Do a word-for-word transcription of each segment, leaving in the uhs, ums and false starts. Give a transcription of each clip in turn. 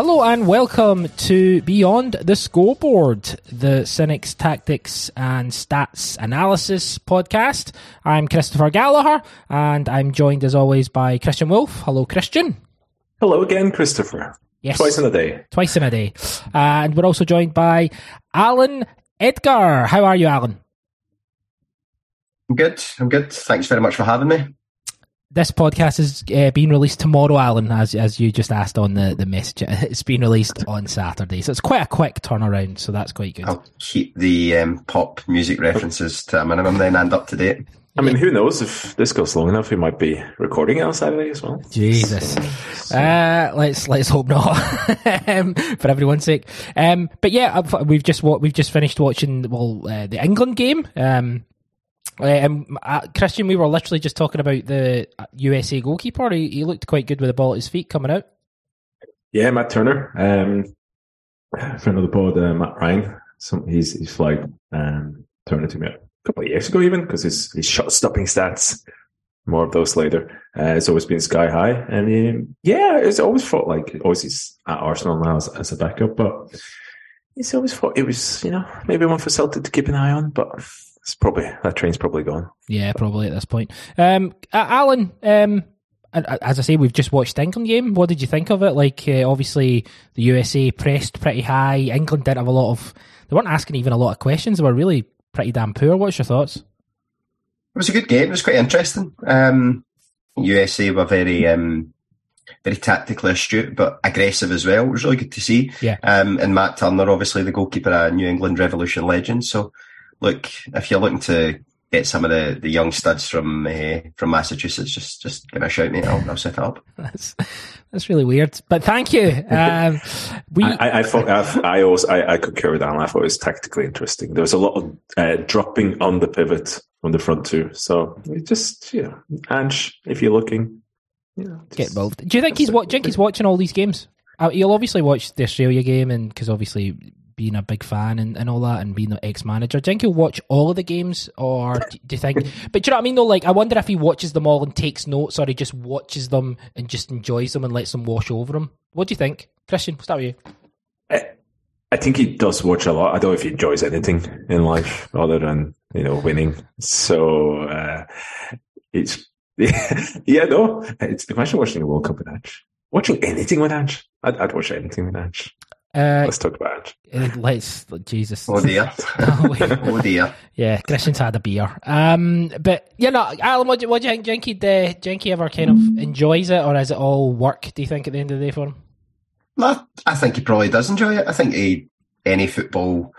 Hello and welcome to Beyond the Scoreboard, the Cynics Tactics and Stats Analysis podcast. I'm Christopher Gallagher and I'm joined as always by Christian Wulff. Hello, Christian. Hello again, Christopher. Yes. Twice in a day. Twice in a day. Uh, and we're also joined by Alan Edgar. How are you, Alan? I'm good. I'm good. Thanks very much for having me. This podcast is uh, being released tomorrow, Alan, as as you just asked on the, the message. It's being released on Saturday, so it's quite a quick turnaround, so that's quite good. I'll keep the um, pop music references to a minimum then and up to date. I mean, who knows? If this goes long enough, we might be recording it on Saturday as well. Jesus. Uh, let's let's hope not, um, for everyone's sake. Um, but yeah, we've just we've just finished watching well uh, the England game. Um, Um, uh, Christian, we were literally just talking about the U S A goalkeeper. He, he looked quite good with the ball at his feet coming out. Yeah, Matt Turner, um, friend of the pod, uh, Matt Ryan. Some, he's he's flagged um, Turner to me a couple of years ago, even because his his shot stopping stats. More of those later. Uh, it's always been sky high, and um, yeah, it's always felt like always he's at Arsenal now as, as a backup, but it's always thought it was you know maybe one for Celtic to keep an eye on, but. It's probably that train's probably gone. Yeah, probably at this point. Um, Alan, um, as I say, we've just watched the England game. What did you think of it? Like, uh, obviously, the U S A pressed pretty high. England didn't have a lot of. They weren't asking even a lot of questions. They were really pretty damn poor. What's your thoughts? It was a good game. It was quite interesting. Um, U S A were very, um, very tactically astute, but aggressive as well. It was really good to see. Yeah. Um, and Matt Turner, obviously the goalkeeper, a New England Revolution legend. So. Look, if you're looking to get some of the, the young studs from uh, from Massachusetts, just just give me a shout, mate. I'll, I'll set it up. That's that's really weird, but thank you. Um, we, I I, I, thought, I, I, also, I I concur with Alan. I thought it was tactically interesting. There was a lot of uh, dropping on the pivot on the front two. So it just you know, Ange, if you're looking, you know, just, get involved. Do you think he's what? Think he's watching all these games? You'll obviously watch the Australia game, and because obviously. Being a big fan and, and all that and being an ex-manager, do you think he'll watch all of the games or do, do you think but do you know what I mean though, like I wonder if he watches them all and takes notes or he just watches them and just enjoys them and lets them wash over him. What do you think? Christian, we'll start with you. I, I think he does watch a lot. I don't know if he enjoys anything in life other than you know winning, so uh, it's yeah no it's, imagine watching a World Cup with Ange, watching anything with Ange. I'd, I'd watch anything with Ange. Uh, let's talk about it. Let's, Jesus. Oh dear. oh, oh dear. Yeah, Christian's had a beer. Um, but, you know, Alan, what do you, what do you think? Do you think uh, do you think he ever kind of enjoys it, or is it all work, do you think, at the end of the day for him? No, I think he probably does enjoy it. I think he, any football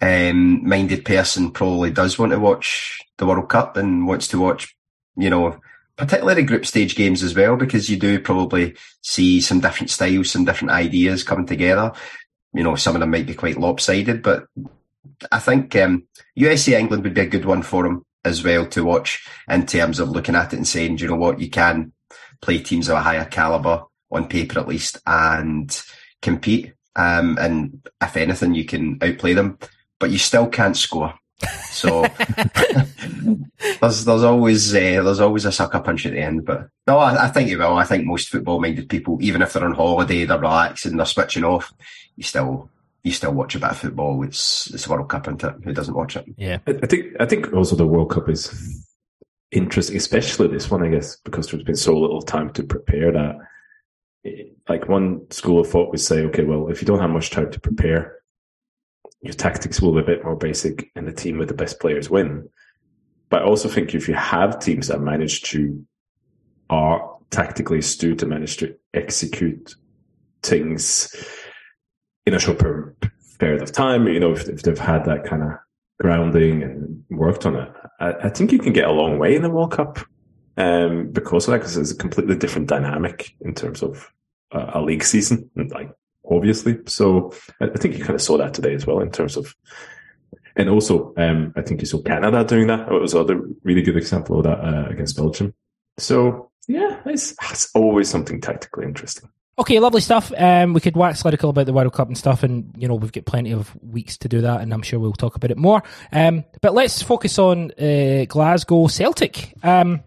um, minded person probably does want to watch the World Cup and wants to watch, you know, particularly group stage games as well, because you do probably see some different styles, some different ideas coming together. You know, some of them might be quite lopsided, but I think um, U S A England would be a good one for them as well to watch in terms of looking at it and saying, you know what, you can play teams of a higher calibre on paper at least and compete. Um, and if anything, you can outplay them, but you still can't score. So there's there's always uh, there's always a sucker punch at the end, but no, I, I think you will. I think most football-minded people, even if they're on holiday, they're relaxing, they're switching off. You still you still watch a bit of football. It's it's the World Cup, isn't it? Who doesn't watch it? Yeah, I, I think I think also the World Cup is interesting, especially this one, I guess, because there's been so little time to prepare that. It, like one school of thought would say, okay, well, if you don't have much time to prepare. Your tactics will be a bit more basic and the team with the best players win. But I also think if you have teams that manage to are tactically astute and manage to execute things in a short period of time, you know, if, if they've had that kind of grounding and worked on it, I, I think you can get a long way in the World Cup um, because of that, because it's a completely different dynamic in terms of uh, a league season. Like, obviously. So I think you kind of saw that today as well in terms of, and also um, I think you saw Canada doing that. It was another really good example of that uh, against Belgium. So yeah, it's, it's always something tactically interesting. Okay, lovely stuff. Um, we could wax lyrical about the World Cup and stuff, and you know we've got plenty of weeks to do that, and I'm sure we'll talk about it more. Um, but let's focus on uh, Glasgow Celtic. Um,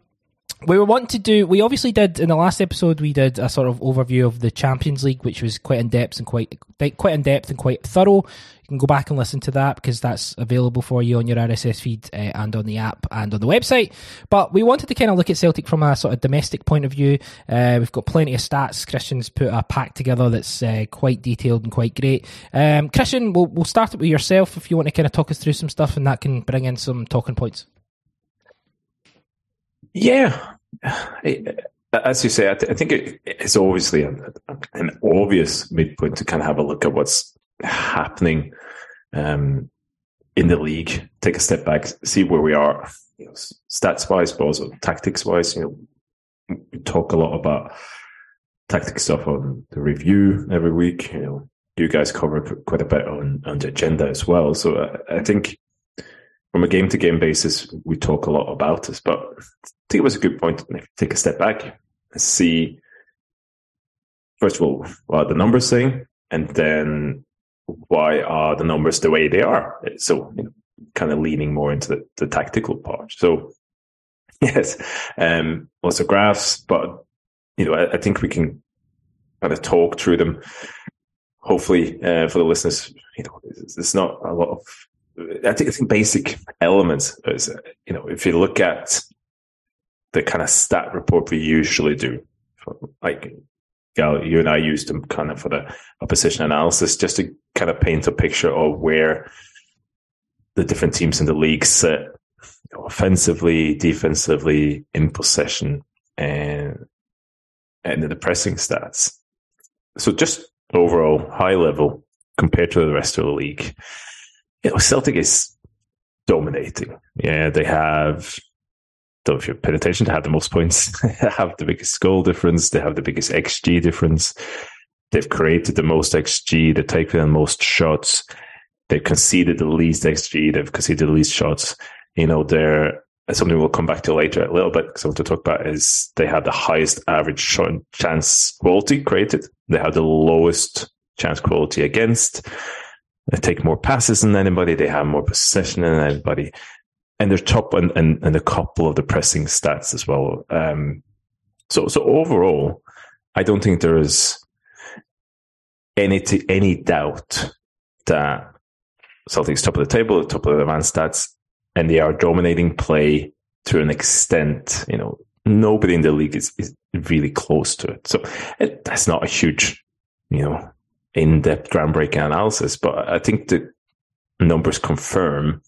We were wanting to do, we obviously did, in the last episode, we did a sort of overview of the Champions League, which was quite in-depth and quite quite in-depth and quite thorough. You can go back and listen to that because that's available for you on your R S S feed uh, and on the app and on the website. But we wanted to kind of look at Celtic from a sort of domestic point of view. Uh, we've got plenty of stats. Christian's put a pack together that's uh, quite detailed and quite great. Um, Christian, we'll, we'll start it with yourself if you want to kind of talk us through some stuff, and that can bring in some talking points. Yeah, as you say, I, th- I think it, it's obviously an, an obvious midpoint to kind of have a look at what's happening um, in the league. Take a step back, see where we are, you know, stats-wise, but also tactics-wise. You know, we talk a lot about tactic stuff on the review every week. You know, you guys cover quite a bit on, on the agenda as well. So I, I think. From a game-to-game basis, we talk a lot about this, but I think it was a good point to take a step back and see, first of all, what are the numbers saying, and then why are the numbers the way they are? So, you know, kind of leaning more into the, the tactical part. So, yes, um, lots of graphs, but, you know, I, I think we can kind of talk through them. Hopefully, uh, for the listeners, you know, it's, it's not a lot of... I think, I think basic elements is, you know, if you look at the kind of stat report we usually do, like you and I used them kind of for the opposition analysis, just to kind of paint a picture of where the different teams in the league sit, you know, offensively, defensively, in possession, and and the pressing stats. So just overall high level compared to the rest of the league. You know, Celtic is dominating. Yeah, they have, don't know if you're paying attention, they have the most points, they have the biggest goal difference, they have the biggest X G difference, they've created the most X G, they've taken the most shots, they've conceded the least X G, they've conceded the least shots. You know, they're, something we'll come back to later a little bit, because I want to talk about is they have the highest average shot and chance quality created, they have the lowest chance quality against. They take more passes than anybody. They have more possession than anybody. And they're top in, in, in a couple of the pressing stats as well. Um, so so overall, I don't think there is any t- any doubt that Celtic's top of the table, top of the advanced stats, and they are dominating play to an extent. You know, nobody in the league is, is really close to it. So it, that's not a huge, you know, in-depth groundbreaking analysis, but I think the numbers confirm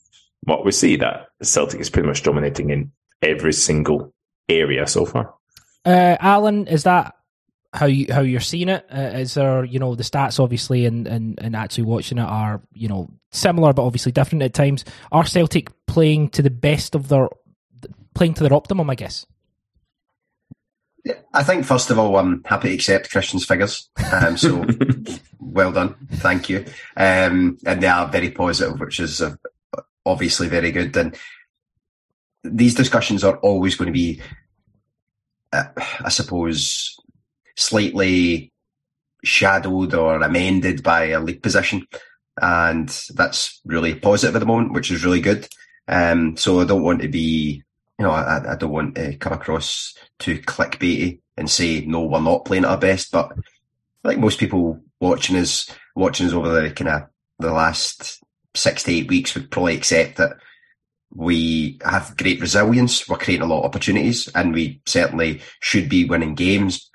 what we see, that Celtic is pretty much dominating in every single area so far. Uh, Alan, is that how you how you're seeing it? Uh, is there, you know, the stats obviously and, and and actually watching it are, you know, similar but obviously different at times. Are Celtic playing to the best of their playing to their optimum? I guess. I think, first of all, I'm happy to accept Christian's figures. Um, so, well done. Thank you. Um, and they are very positive, which is uh, obviously very good. And these discussions are always going to be, uh, I suppose, slightly shadowed or amended by a league position. And that's really positive at the moment, which is really good. Um, so I don't want to be... You know, I, I don't want to come across too clickbaity and say, no, we're not playing at our best. But I think most people watching us, watching us over the kind of the last six to eight weeks would probably accept that we have great resilience. We're creating a lot of opportunities and we certainly should be winning games.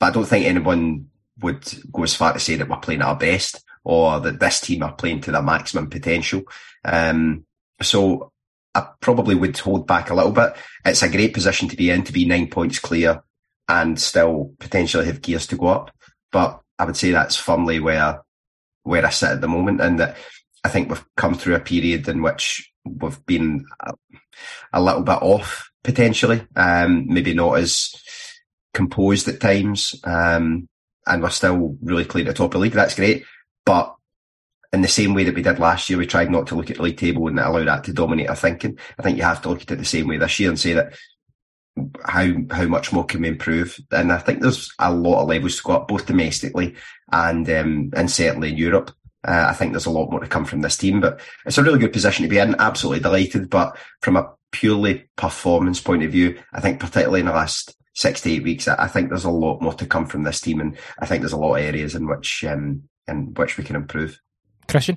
But I don't think anyone would go as far to say that we're playing at our best or that this team are playing to their maximum potential. Um, so... I probably would hold back a little bit. It's a great position to be in, to be nine points clear and still potentially have gears to go up. But I would say that's firmly where where I sit at the moment, and that I think we've come through a period in which we've been a, a little bit off potentially, um, maybe not as composed at times, um, and we're still really clear at the top of the league. That's great, but in the same way that we did last year, we tried not to look at the league table and allow that to dominate our thinking. I think you have to look at it the same way this year and say that how how much more can we improve? And I think there's a lot of levels to go up, both domestically and um, and certainly in Europe. Uh, I think there's a lot more to come from this team, but it's a really good position to be in. Absolutely delighted. But from a purely performance point of view, I think particularly in the last six to eight weeks, I think there's a lot more to come from this team, and I think there's a lot of areas in which um, in which we can improve. Christian?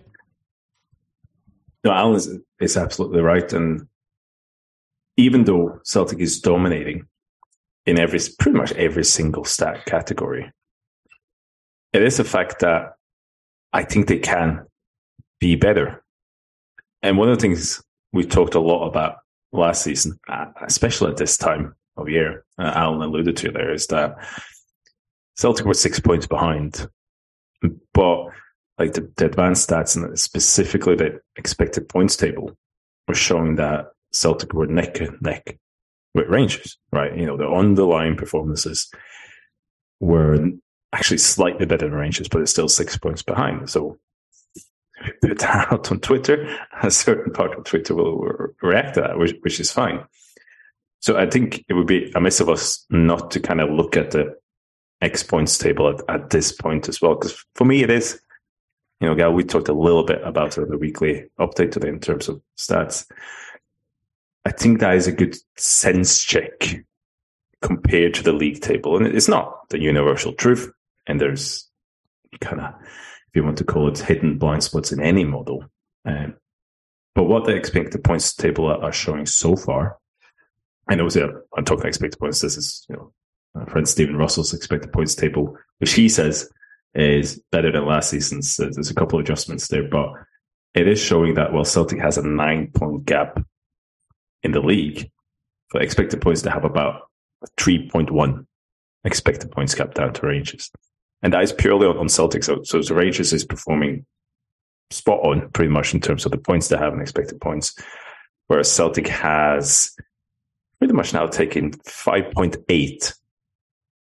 No, Alan is, is absolutely right, and even though Celtic is dominating in every pretty much every single stat category, it is a fact that I think they can be better. And one of the things we talked a lot about last season, especially at this time of year, uh, Alan alluded to there, is that Celtic were six points behind, but like the, the advanced stats and specifically the expected points table were showing that Celtic were neck and neck with Rangers, right? You know, the underlying performances were actually slightly better than Rangers, but it's still six points behind. So if you put that out on Twitter, a certain part of Twitter will react to that, which, which is fine. So I think it would be amiss of us not to kind of look at the X points table at, at this point as well, because for me it is, you know, Gal, we talked a little bit about it in the weekly update today in terms of stats. I think that is a good sense check compared to the league table, and it's not the universal truth, and there's kind of, if you want to call it, hidden blind spots in any model. Um, but what the expected points table are showing so far, and obviously I'm, I'm talking expected points, this is, you know, my friend Stephen Russell's expected points table, which he says is better than last season's. So there's a couple of adjustments there, but it is showing that while Celtic has a nine point gap in the league, for expected points to have about a three point one expected points gap down to Rangers. And that is purely on, on Celtic. So, so Rangers is performing spot on pretty much in terms of the points they have and expected points, whereas Celtic has pretty much now taken five point eight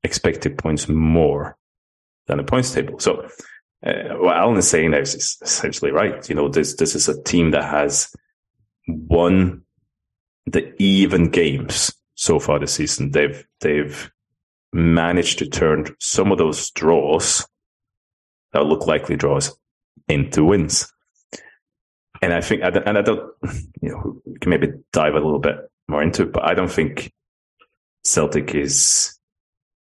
expected points more than the points table. So uh, what Alan is saying is essentially right. You know, this this is a team that has won the even games so far this season. They've they've managed to turn some of those draws that look likely draws into wins. And I think, and I don't, you know, we can maybe dive a little bit more into it, but I don't think Celtic is,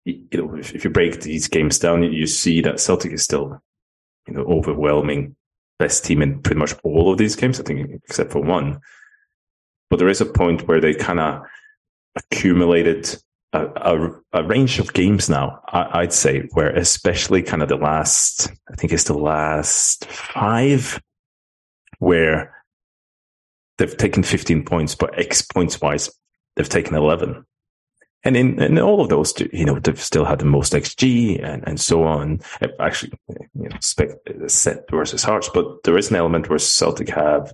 you know, if, if you break these games down, you see that Celtic is still, you know, overwhelming best team in pretty much all of these games, I think, except for one. But there is a point where they kind of accumulated a, a, a range of games now, I, I'd say, where especially kind of the last, I think it's the last five, where they've taken fifteen points, but X points wise, they've taken eleven. And in, in all of those, you know, they've still had the most X G and, and so on. Actually, you know, spec, set versus Hearts, but there is an element where Celtic have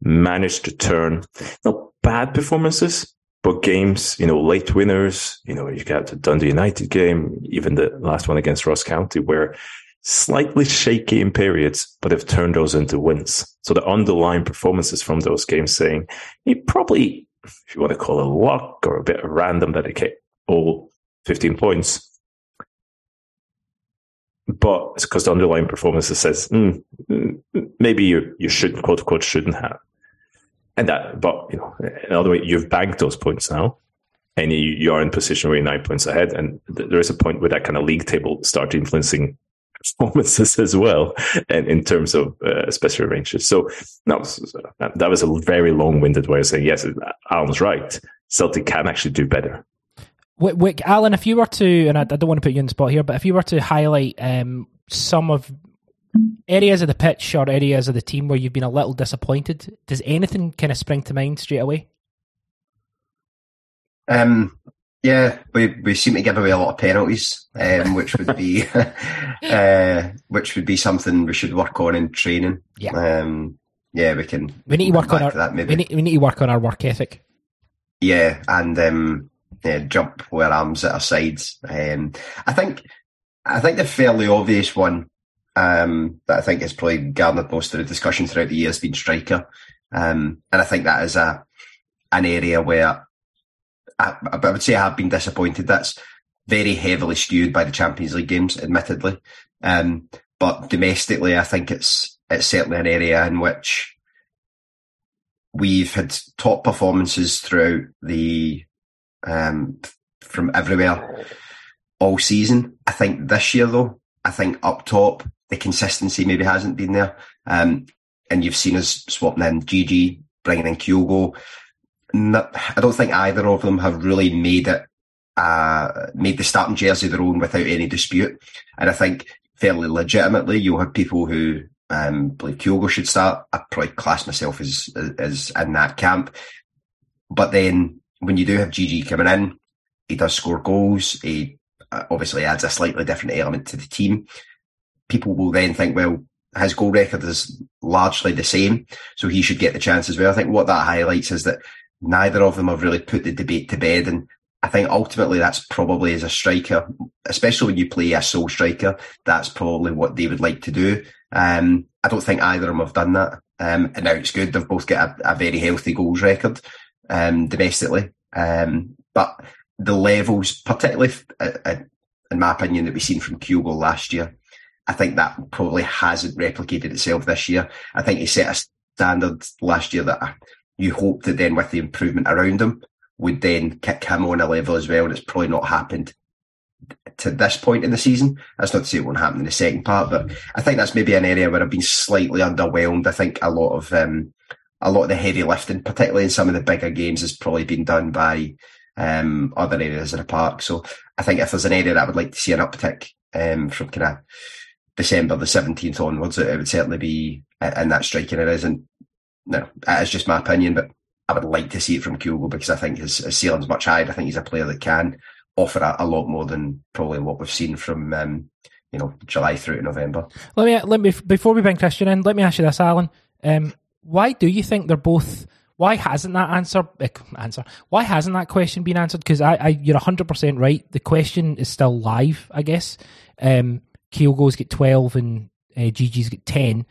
managed to turn not bad performances, but games, you know, late winners. You know, you got the Dundee United game, even the last one against Ross County, where slightly shaky in periods, but they've turned those into wins. So the underlying performances from those games saying, you probably, if you want to call it luck or a bit of random, that they get all fifteen points. But it's because the underlying performance says, mm, maybe you, you shouldn't, quote unquote, shouldn't have. And that, but, you know, another way, you've banked those points now, and you, you are in position where you're nine points ahead. And th- there is a point where that kind of league table starts influencing performances as well, and in terms of uh, especially Rangers. So, no, that was a very long-winded way of saying, yes, Alan's right. Celtic can actually do better. Wait, wait, Alan, if you were to, and I, I don't want to put you on the spot here, but if you were to highlight um, some of areas of the pitch or areas of the team where you've been a little disappointed, does anything kind of spring to mind straight away? Um, yeah, we we seem to give away a lot of penalties, um, which would be uh, which would be something we should work on in training. Yeah, um, yeah, we can. We need to work on our, that maybe. We need, we need to work on our work ethic. Yeah, and. Um, Yeah, jump where arms at our sides. Um, I think, I think the fairly obvious one um, that I think has probably garnered most of the discussion throughout the year has been striker, um, and I think that is a an area where I, I would say I have been disappointed. That's very heavily skewed by the Champions League games, admittedly, um, but domestically, I think it's it's certainly an area in which We've had top performances throughout the um, from everywhere all season. I think this year, though, I think up top, the consistency maybe hasn't been there. Um, and you've seen us swapping in Gigi, bringing in Kyogo. No, I don't think either of them have really made it, uh, made the starting jersey their own without any dispute. And I think fairly legitimately, you'll have people who um, believe Kyogo should start. I probably class myself as, as in that camp. But then when you do have Gigi coming in, he does score goals. He obviously adds a slightly different element to the team. People will then think, well, his goal record is largely the same, so he should get the chance as well. I think what that highlights is that neither of them have really put the debate to bed. And I think ultimately that's probably, as a striker, especially when you play a sole striker, that's probably what they would like to do. Um, I don't think either of them have done that. Um, and now it's good. They've both got a, a very healthy goals record um, domestically. Um, but the levels, particularly uh, in my opinion, that we've seen from Kyogo last year, I think that probably hasn't replicated itself this year. I think he set a standard last year that you hope that then with the improvement around him would then kick him on a level as well. And it's probably not happened to this point in the season. That's not to say it won't happen in the second part, but I think that's maybe an area where I've been slightly underwhelmed. I think a lot of um, a lot of the heavy lifting, particularly in some of the bigger games, has probably been done by um, other areas of the park. So I think if there's an area that I would like to see an uptick um, from kind of December the seventeenth onwards, it would certainly be in that striking areas. And no, it's just my opinion, but I would like to see it from Kyogo because I think his, his ceiling's much higher. I think he's a player that can offer a, a lot more than probably what we've seen from um, you know July through to November. Let me let me before we bring Christian in, let me ask you this, Alan. Um, why do you think they're both? Why hasn't that answer uh, answer? Why hasn't that question been answered? Because I, I you're one hundred percent right. The question is still live, I guess. Um, Kyogo's got twelve and uh, Gigi's got ten.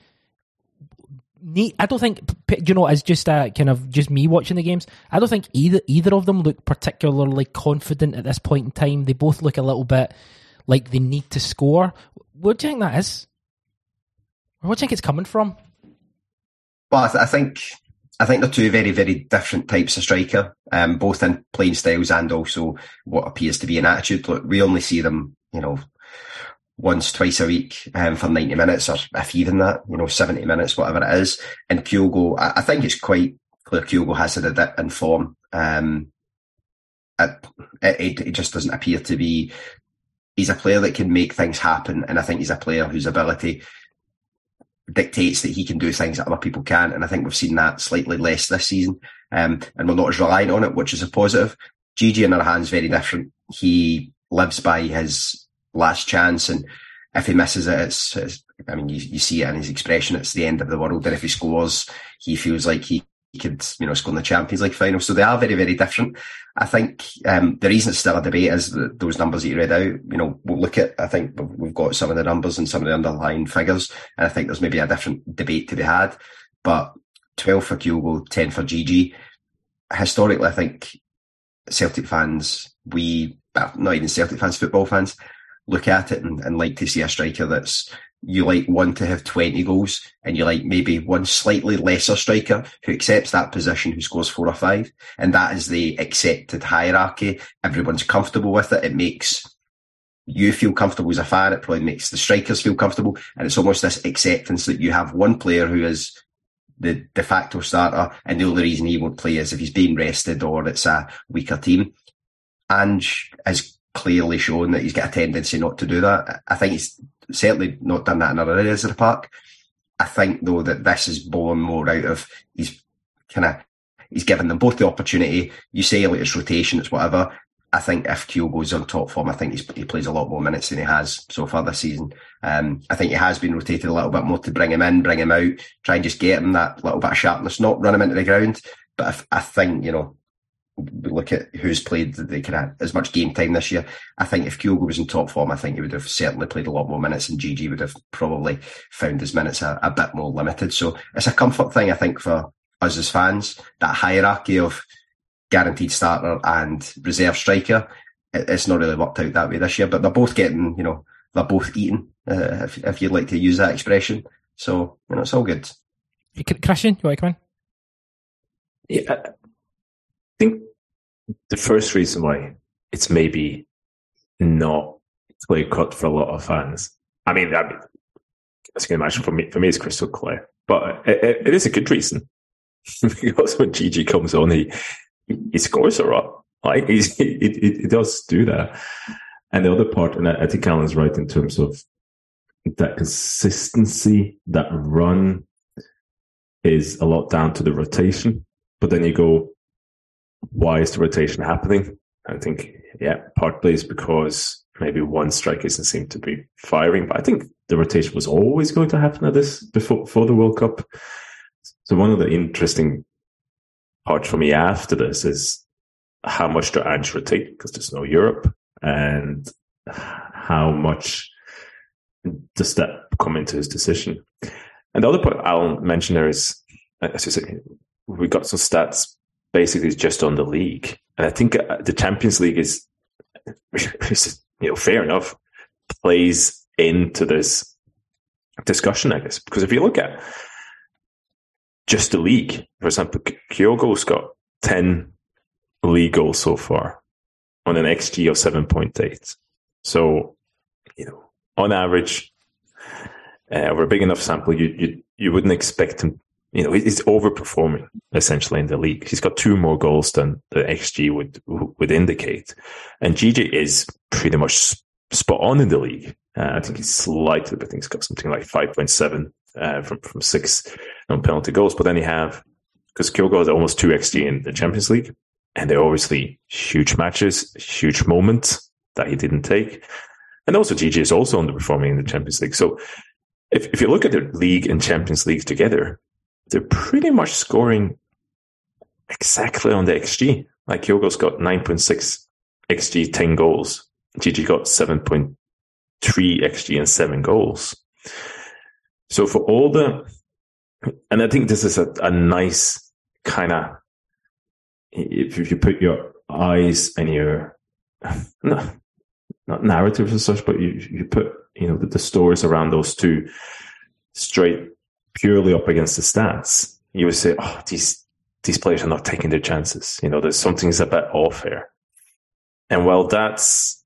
I don't think, you know, as just a kind of just me watching the games, I don't think either either of them look particularly confident at this point in time. They both look a little bit like they need to score. What do you think that is? Where do you think it's coming from? Well, I, th- I think I think they're two very, very different types of striker, um, both in playing styles and also what appears to be an attitude. Look, we only see them, you know, once, twice a week um, for ninety minutes, or if even that, you know, seventy minutes, whatever it is. And Kyogo, I, I think it's quite clear Kyogo has had a dip in form. Um, it, it, it just doesn't appear to be. He's a player that can make things happen, and I think he's a player whose ability dictates that he can do things that other people can't. And I think we've seen that slightly less this season, um, and we're not as reliant on it, which is a positive. Gigi, on the other hand, is very different. He lives by his last chance, and if he misses it, it's, it's I mean, you, you see it in his expression, it's the end of the world. And if he scores, he feels like he, he could, you know, score in the Champions League final. So they are very, very different. I think um, the reason it's still a debate is that those numbers that you read out, you know, we'll look at, I think we've got some of the numbers and some of the underlying figures, and I think there's maybe a different debate to be had. But twelve for Kyogo, ten for Gigi. Historically, I think Celtic fans, we, not even Celtic fans, football fans, look at it and, and like to see a striker that's, you like one to have twenty goals, and you like maybe one slightly lesser striker who accepts that position, who scores four or five. And that is the accepted hierarchy. Everyone's comfortable with it. It makes you feel comfortable as a fan. It probably makes the strikers feel comfortable. And it's almost this acceptance that you have one player who is the de facto starter, and the only reason he won't play is if he's being rested or it's a weaker team. Ange is clearly shown that he's got a tendency not to do that. I think he's certainly not done that in other areas of the park. I think, though, that this is born more out of he's kind of he's given them both the opportunity. You say like it's rotation, it's whatever. I think if Kyogo's on top form, I think he's, he plays a lot more minutes than he has so far this season. Um, I think he has been rotated a little bit more to bring him in, bring him out, try and just get him that little bit of sharpness, not run him into the ground. But if, I think, you know, we look at who's played the kind of as much game time this year. I think if Kyogo was in top form, I think he would have certainly played a lot more minutes, and Gigi would have probably found his minutes a, a bit more limited. So it's a comfort thing, I think, for us as fans. That hierarchy of guaranteed starter and reserve striker, it, it's not really worked out that way this year. But they're both getting, you know, they're both eating, uh, if, if you'd like to use that expression. So, you know, it's all good. Christian, you want to come in? Yeah, I think the first reason why it's maybe not clear cut for a lot of fans. I mean, I mean, as you can imagine, for me, for me, it's crystal clear. But it, it, it is a good reason because when Gigi comes on, he he scores a lot. Like he he he does do that. And the other part, and I, I think Alan's right in terms of that consistency, that run is a lot down to the rotation. But then you go, why is the rotation happening? I think, yeah, partly is because maybe one striker doesn't seem to be firing. But I think the rotation was always going to happen at this before, before the World Cup. So one of the interesting parts for me after this is how much do Ange rotate because there's no Europe, and how much does that come into his decision? And the other point I'll mention there is, as you say, we got some stats basically just on the league, and I think the Champions League is, you know, fair enough, plays into this discussion, I guess, because if you look at just the league, for example, Kyogo's got ten league goals so far on an X G of seven point eight. So, you know, on average, uh, over a big enough sample, you, you you wouldn't expect him, you know, he's overperforming essentially in the league. He's got two more goals than the X G would would indicate. And Gigi is pretty much spot on in the league. Uh, I think he's slightly, but I think he's got something like five point seven uh, from, from six non-penalty goals. But then you have, because Kyogo has almost two X G in the Champions League, and they're obviously huge matches, huge moments that he didn't take. And also Gigi is also underperforming in the Champions League. So if, if you look at the league and Champions League together, they're pretty much scoring exactly on the X G. Like Kyogo's got nine point six X G, ten goals. Gigi got seven point three X G and seven goals. So for all the... And I think this is a, a nice kind of... If, if you put your eyes and your... No, not narratives and such, but you, you put, you know, the, the stories around those two straight purely up against the stats, you would say, oh, these these players are not taking their chances. You know, there's something's a bit off here. And while that's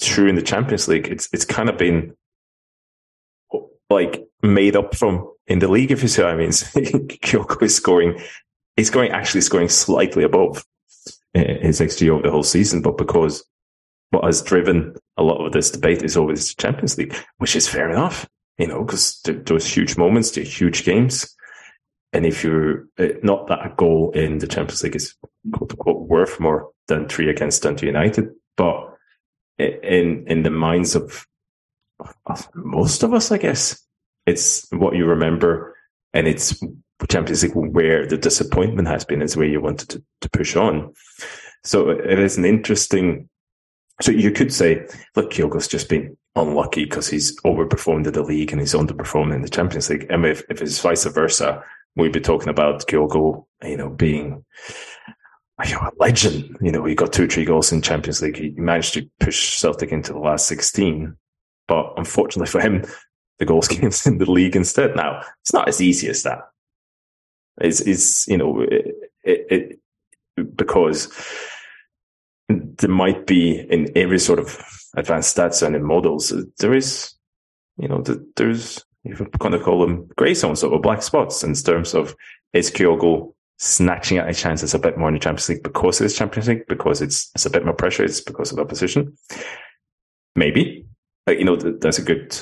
true in the Champions League, it's it's kind of been like made up from in the league, if you see what I mean. Kyoko is scoring, he's going actually scoring slightly above his X G over the whole season, but because what has driven a lot of this debate is always the Champions League, which is fair enough, you know, because those huge moments, they're huge games. And if you're not that a goal in the Champions League is quote unquote worth more than three against Dundee United, but in in the minds of, of most of us, I guess, it's what you remember, and it's Champions League where the disappointment has been, is where you wanted to, to push on. So it is an interesting... So you could say, look, Kyogo's just been unlucky because he's overperformed in the league and he's underperformed in the Champions League. And if, if it's vice versa, we'd be talking about Kyogo, you know, being you know, a legend. You know, he got two, three goals in Champions League. He managed to push Celtic into the last sixteen. But unfortunately for him, the goals came in the league instead. Now, it's not as easy as that. It's, it's you know, it, it, it because... There might be in every sort of advanced stats and in models, there is, you know, there's, if you're going to call them grey zones or black spots in terms of is Kyogo snatching at his chances a bit more in the Champions League because it is Champions League, because it's, it's a bit more pressure, it's because of opposition. Maybe, like, you know, that's a good,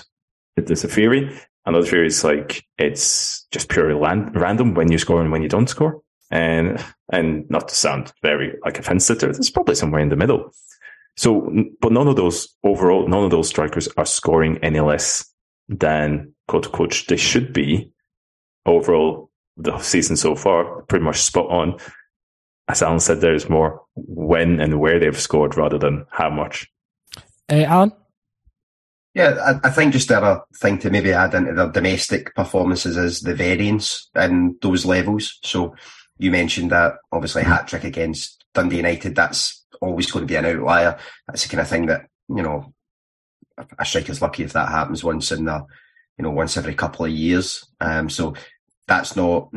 there's a theory. Another theory is like, it's just purely land, random when you score and when you don't score. And and not to sound very like a fence sitter, there's probably somewhere in the middle. So, but none of those overall, none of those strikers are scoring any less than quote unquote they should be overall the season so far. Pretty much spot on. As Alan said, there's more when and where they've scored rather than how much. Uh, Alan. Yeah, I, I think just the other thing to maybe add into their domestic performances is the variance in those levels. So. You mentioned that, obviously, hat-trick against Dundee United, that's always going to be an outlier. That's the kind of thing that, you know, a striker's lucky if that happens once in the, you know, once every couple of years. Um, so that's not,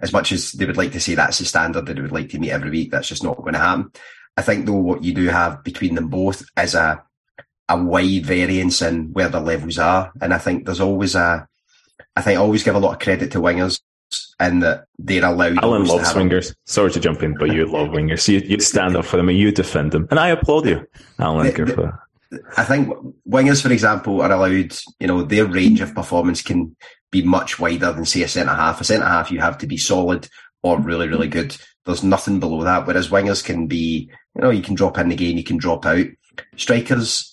as much as they would like to say that's the standard that they would like to meet every week, that's just not going to happen. I think, though, what you do have between them both is a a wide variance in where the levels are. And I think there's always a... I think I always give a lot of credit to wingers in that they're allowed... Alan loves wingers. Sorry to jump in, but you love wingers. You, you stand up for them and you defend them. And I applaud you, Alan Edgar, for that. I think wingers, for example, are allowed, you know, their range of performance can be much wider than, say, a centre-half. A centre-half, you have to be solid or really, really good. There's nothing below that, whereas wingers can be, you know, you can drop in the game, you can drop out. Strikers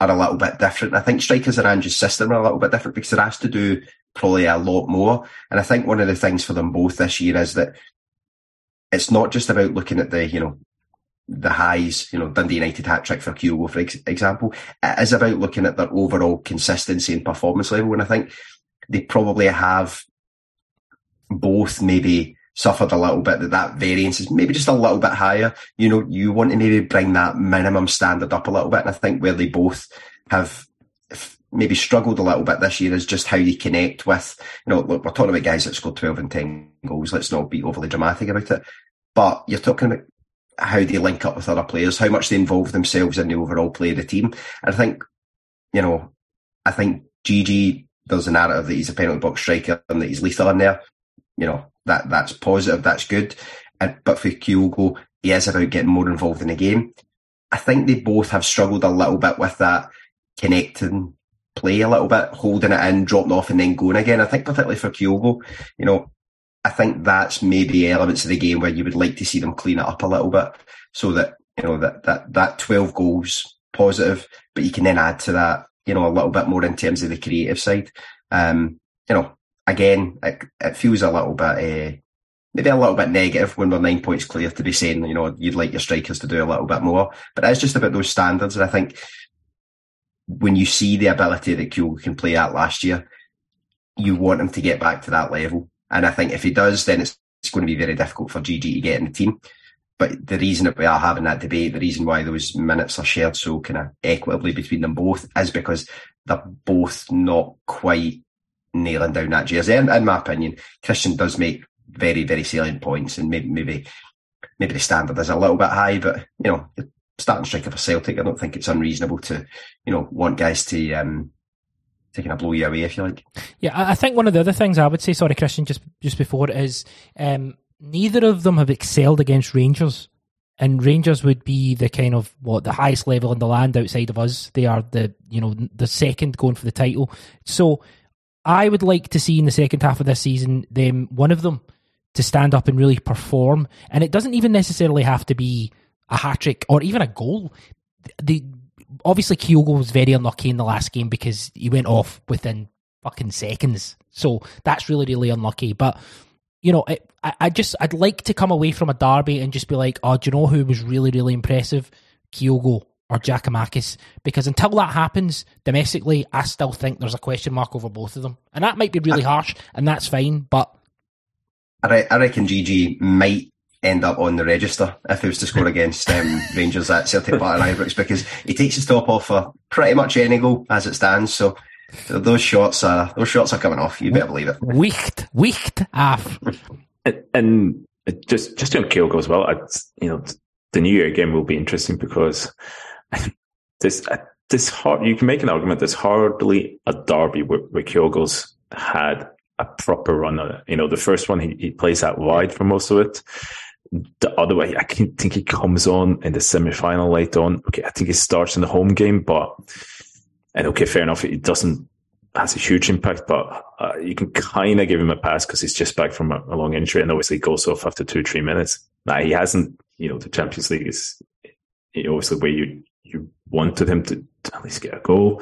are a little bit different. I think strikers in Ange's system are a little bit different because they're asked to do probably a lot more. And I think one of the things for them both this year is that it's not just about looking at the, you know, the highs, you know, Dundee United hat-trick for Kyogo, for ex- example, it is about looking at their overall consistency and performance level. And I think they probably have both maybe suffered a little bit that that variance is maybe just a little bit higher. You know, you want to maybe bring that minimum standard up a little bit. And I think where they both have maybe struggled a little bit this year is just how you connect with, you know, look, we're talking about guys that scored twelve and ten goals. Let's not be overly dramatic about it. But you're talking about how they link up with other players, how much they involve themselves in the overall play of the team. And I think, you know, I think Gigi, there's a narrative that he's a penalty box striker and that he's lethal in there. You know, that that's positive, that's good. And, but for Kyogo, he is about getting more involved in the game. I think they both have struggled a little bit with that connecting play a little bit, holding it in, dropping off and then going again. I think particularly for Kyogo, you know, I think that's maybe elements of the game where you would like to see them clean it up a little bit so that, you know, that that that twelve goals positive, but you can then add to that, you know, a little bit more in terms of the creative side. Um, you know, again, it, it feels a little bit, uh, maybe a little bit negative when we're nine points clear to be saying, you know, you'd like your strikers to do a little bit more, but it's just about those standards. And I think when you see the ability that Kyogo can play at last year, you want him to get back to that level. And I think if he does, then it's, it's going to be very difficult for Gigi to get in the team. But the reason that we are having that debate, the reason why those minutes are shared so kind of equitably between them both is because they're both not quite nailing down that jersey. In, in my opinion, Christian does make very, very salient points and maybe maybe maybe the standard is a little bit high, but, you know, starting striker for Celtic, I don't think it's unreasonable to, you know, want guys to... Um, taking a blow you away, if you like. Yeah, I think one of the other things I would say, sorry, Christian, just, just before, is um, neither of them have excelled against Rangers. And Rangers would be the kind of, what, the highest level in the land outside of us. They are the, you know, the second going for the title. So I would like to see in the second half of this season, them, one of them, to stand up and really perform. And it doesn't even necessarily have to be a hat-trick or even a goal. The Obviously, Kyogo was very unlucky in the last game because he went off within fucking seconds. So that's really, really unlucky. But, you know, it, I, I just, I'd like to come away from a derby and just be like, oh, do you know who was really, really impressive? Kyogo or Giakoumakis. Because until that happens domestically, I still think there's a question mark over both of them. And that might be really I, harsh, and that's fine, but... I, I reckon Gigi might end up on the register if he was to score against um, Rangers at Celtic Park and Ibrox, because he takes his top off for pretty much any goal as it stands. So those shots are those shots are coming off. You better believe it. Wicht, wicht af. And, and just just on Kyogo as well. I, you know, the New Year game will be interesting because this this hard, you can make an argument. There's hardly a derby where, where Kyogo's had a proper run on it. You know, the first one he, he plays out wide for most of it. The other way, I can't think he comes on in the semi-final late on. Okay, I think he starts in the home game, but, and okay, fair enough, it doesn't, has a huge impact, but uh, you can kind of give him a pass because he's just back from a, a long injury and obviously goes off after two, three minutes. Now, he hasn't, you know, the Champions League is obviously where you, you wanted him to, to at least get a goal.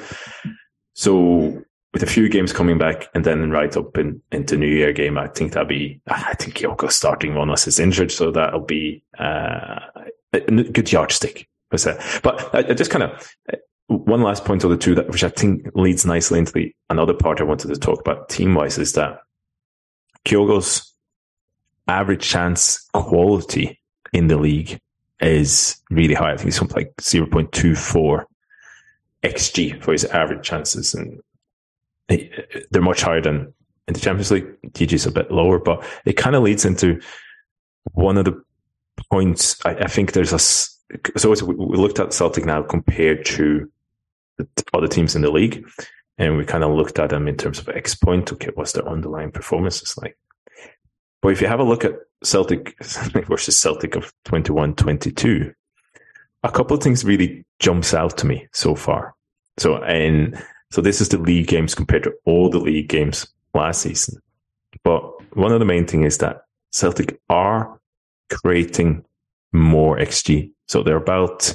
So, with a few games coming back and then right up in, into New Year game, I think that'll be, I think Kyogo's starting one unless he's injured. So that'll be uh, a good yardstick. But I just kind of, one last point on the two, that, which I think leads nicely into the, another part I wanted to talk about team-wise, is that Kyogo's average chance quality in the league is really high. I think it's something like zero point two four X G for his average chances, and they're much higher than in the Champions League, D J's a bit lower, but it kind of leads into one of the points. I, I think there's a, so we looked at Celtic now compared to the other teams in the league, and we kind of looked at them in terms of X point. Okay, what's their underlying performance? It's like, but if you have a look at Celtic versus Celtic of twenty-one twenty-two, a couple of things really jumps out to me so far. So, and so this is the league games compared to all the league games last season. But one of the main things is that Celtic are creating more X G. So they're about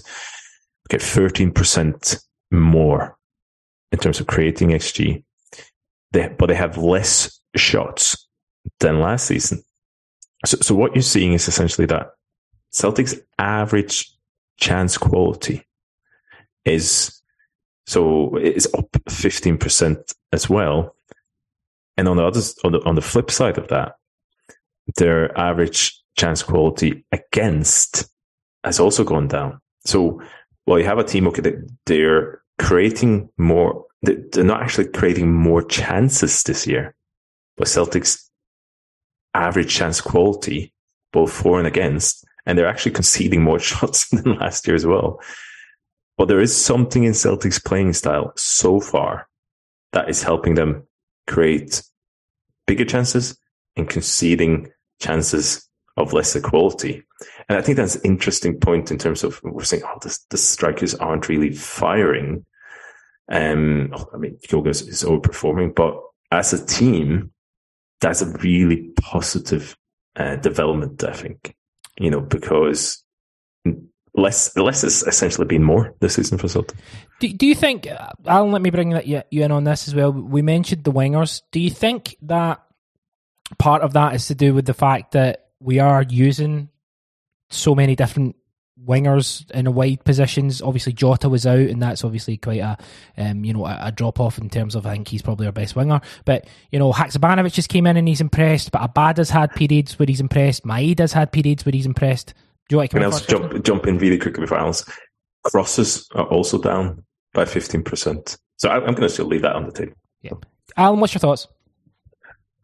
okay, thirteen percent more in terms of creating X G. They, but they have less shots than last season. So, so what you're seeing is essentially that Celtic's average chance quality is so it's up fifteen percent as well, and on the other on the, on the flip side of that, their average chance quality against has also gone down. So well, you have a team okay, they, they're creating more. They, they're not actually creating more chances this year, but Celtic's average chance quality, both for and against. And they're actually conceding more shots than last year as well. But there is something in Celtic's playing style so far that is helping them create bigger chances and conceding chances of lesser quality. And I think that's an interesting point in terms of we're saying, oh, the, the strikers aren't really firing. Um, I mean, Kyogo is overperforming, but as a team, that's a really positive uh, development, I think. You know, because less less has essentially been more this season for Celtic. Do, do you think, Alan, let me bring that you, you in on this as well. We mentioned the wingers. Do you think that part of that is to do with the fact that we are using so many different wingers in wide positions? Obviously, Jota was out, and that's obviously quite a um, you know a, a drop off in terms of I think he's probably our best winger. But you know, Hakšabanović just came in and he's impressed. But Abada's had periods where he's impressed. Maeda's had periods where he's impressed. Do you like? Can I also jump jump in really quickly before Alice? Crosses are also down by fifteen percent. So I, I'm going to still leave that on the table. Yeah, Alan, what's your thoughts?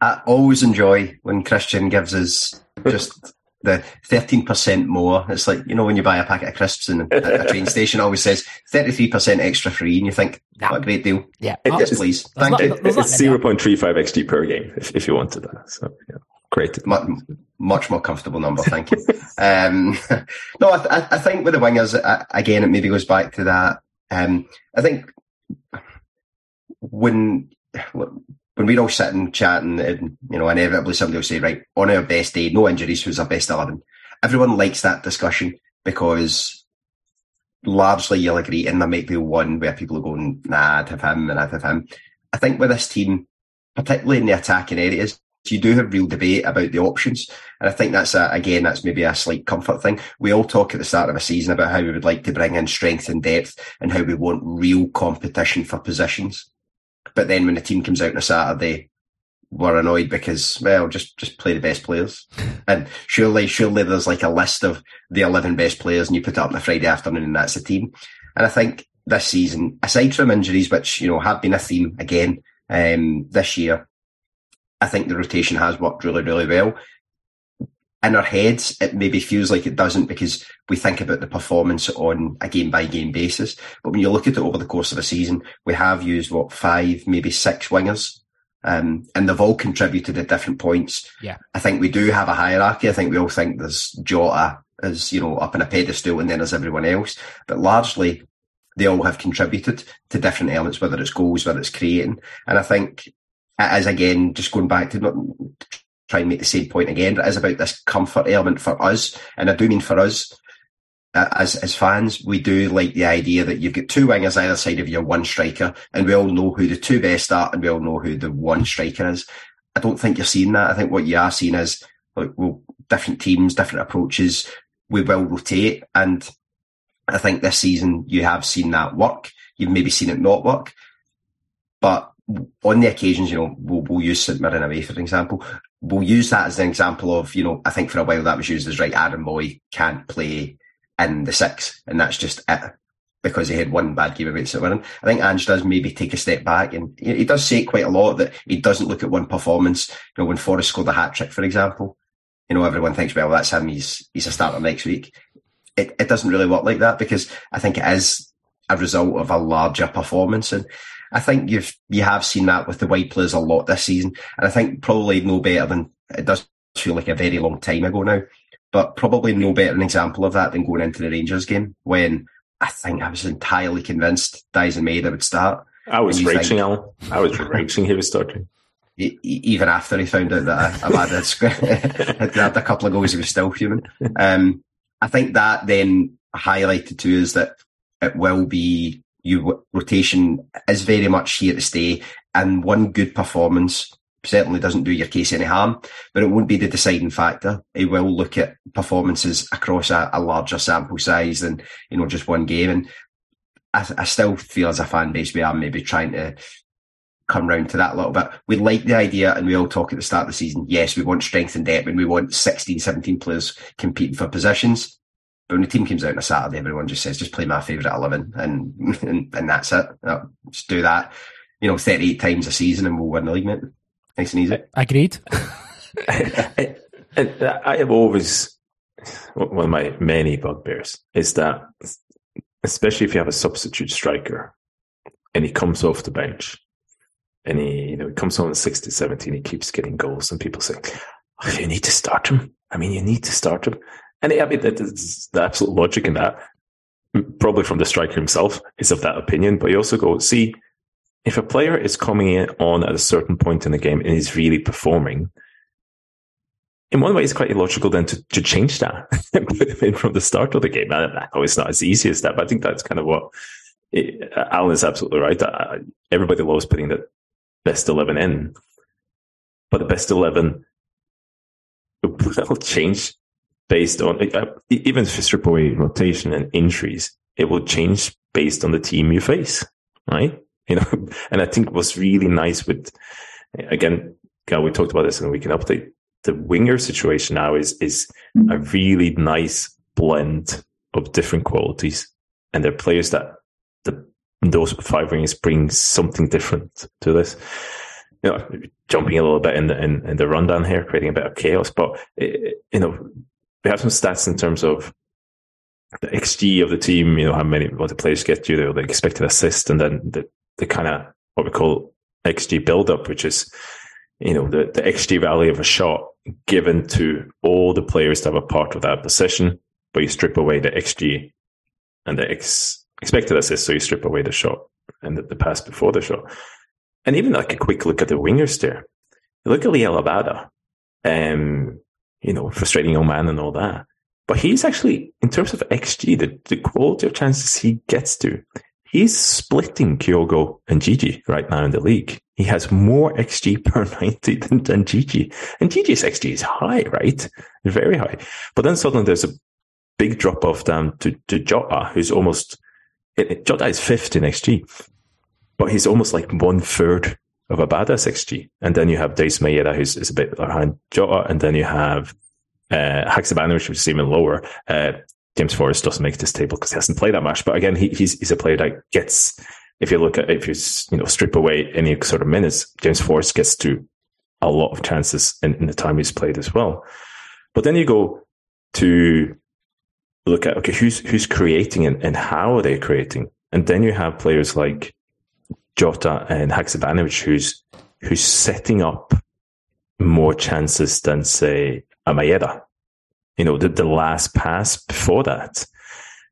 I always enjoy when Christian gives us just. The thirteen percent more, it's like, you know, when you buy a packet of crisps and a train station, it always says thirty-three percent extra free, and you think, what a great deal. Yeah. Yes, oh, please. Thank you. It, it's zero point three five X G per game, if, if you wanted that. So, yeah, great. Much, much more comfortable number, thank you. um, no, I, th- I think with the wingers, I, again, it maybe goes back to that. Um, I think when... When we're all sitting, chatting, and, you know, inevitably somebody will say, right, on our best day, no injuries, who's our best eleven? Everyone likes that discussion because largely you'll agree, and there might be one where people are going, nah, I'd have him and I'd have him. I think with this team, particularly in the attacking areas, you do have real debate about the options. And I think that's, a, again, that's maybe a slight comfort thing. We all talk at the start of a season about how we would like to bring in strength and depth and how we want real competition for positions. But then when the team comes out on a Saturday, we're annoyed because, well, just, just play the best players. And surely, surely there's like a list of the eleven best players and you put it up on a Friday afternoon and that's the team. And I think this season, aside from injuries, which, you know, have been a theme again um, this year, I think the rotation has worked really, really well. In our heads, it maybe feels like it doesn't because we think about the performance on a game-by-game basis. But when you look at it over the course of a season, we have used, what, five, maybe six wingers. Um, and they've all contributed at different points. Yeah, I think we do have a hierarchy. I think we all think there's Jota as, you know, up on a pedestal and then there's everyone else. But largely, they all have contributed to different elements, whether it's goals, whether it's creating. And I think, as again, just going back to... not. Try and make the same point again, but it is about this comfort element for us, and I do mean for us uh, as as fans. We do like the idea that you've got two wingers either side of your one striker, and we all know who the two best are, and we all know who the one striker is. I don't think you're seeing that. I think what you are seeing is like, well, different teams, different approaches. We will rotate, and I think this season you have seen that work. You've maybe seen it not work, but on the occasions, you know, we'll, we'll use St Mirren away, for example. We'll use that as an example of, you know, I think for a while that was used as, right, Aaron Mooy can't play in the six, and that's just it. because he had one bad game against it winning. I think Ange does maybe take a step back, and he does say quite a lot that he doesn't look at one performance. You know, when Forrest scored the hat-trick, for example, you know, everyone thinks, well, that's him, he's he's a starter next week. It, it doesn't really work like that, because I think it is a result of a larger performance, and I think you've you have seen that with the wide players a lot this season, and I think probably no better than, it does feel like a very long time ago now, but probably no better an example of that than going into the Rangers game when I think I was entirely convinced Daizen Maeda would start. I was raging, Alan. I was raging he was starting. Even after he found out that Abada had grabbed a couple of goals, he was still human. Um, I think that then highlighted to us that it will be, you rotation is very much here to stay, and one good performance certainly doesn't do your case any harm, but it won't be the deciding factor. He will look at performances across a, a larger sample size than, you know, just one game. And I, I still feel as a fan base, we are maybe trying to come round to that a little bit. We like the idea, and we all talk at the start of the season, yes, we want strength and depth, and we want sixteen, seventeen players competing for positions. But when the team comes out on a Saturday, everyone just says, just play my favourite eleven, and, and and that's it. Just do that, you know, thirty-eight times a season, and we'll win the league, mate. Nice and easy. Agreed. I, I, I have always, one of my many bugbears is that, especially if you have a substitute striker and he comes off the bench and he, you know, he comes on at sixty, seventy and he keeps getting goals, and people say, oh, you need to start him. I mean, you need to start him. And I mean, the absolute logic in that, probably from the striker himself, is of that opinion, but you also go, see, if a player is coming in on at a certain point in the game and is really performing, in one way, it's quite illogical then to, to change that and put him in from the start of the game. I know it's not as easy as that, but I think that's kind of what it, Alan is absolutely right. I, everybody loves putting the best eleven in, but the best eleven will change based on, even if you strip away rotation and injuries, it will change based on the team you face, right? You know, and I think what's really nice with, again, God, we talked about this in the weekend update, the winger situation now is is a really nice blend of different qualities, and they're players that the those five wingers bring something different to this. You know, jumping a little bit in the in, in the rundown here, creating a bit of chaos, but it, you know, we have some stats in terms of the X G of the team. You know, how many what the players get you, the expected assist, and then the the kind of what we call X G build-up, which is, you know, the, the X G value of a shot given to all the players that have a part of that possession, but you strip away the X G and the ex- expected assist, so you strip away the shot and the, the pass before the shot. And even like a quick look at the wingers there. You look at Liel Abada, um, you know, frustrating old man and all that. But he's actually, in terms of X G, the, the quality of chances he gets to, he's splitting Kyogo and Gigi right now in the league. He has more X G per ninety than, than Gigi. And Gigi's X G is high, right? Very high. But then suddenly there's a big drop-off down to, to Jota, who's almost... It, it, Jota is fifth in X G, but he's almost like one-third of Abada's X G. And then you have Daizen Maeda, who's is a bit behind Jota, and then you have uh, Hakšabanović, which is even lower. Uh, James Forrest doesn't make this table because he hasn't played that much. But again, he, he's he's a player that gets, if you look at, if you you know strip away any sort of minutes, James Forrest gets to a lot of chances in, in the time he's played as well. But then you go to look at, okay, who's who's creating and, and how are they creating? And then you have players like Jota and Hakšabanović who's who's setting up more chances than, say, Maeda. You know, the, the last pass before that.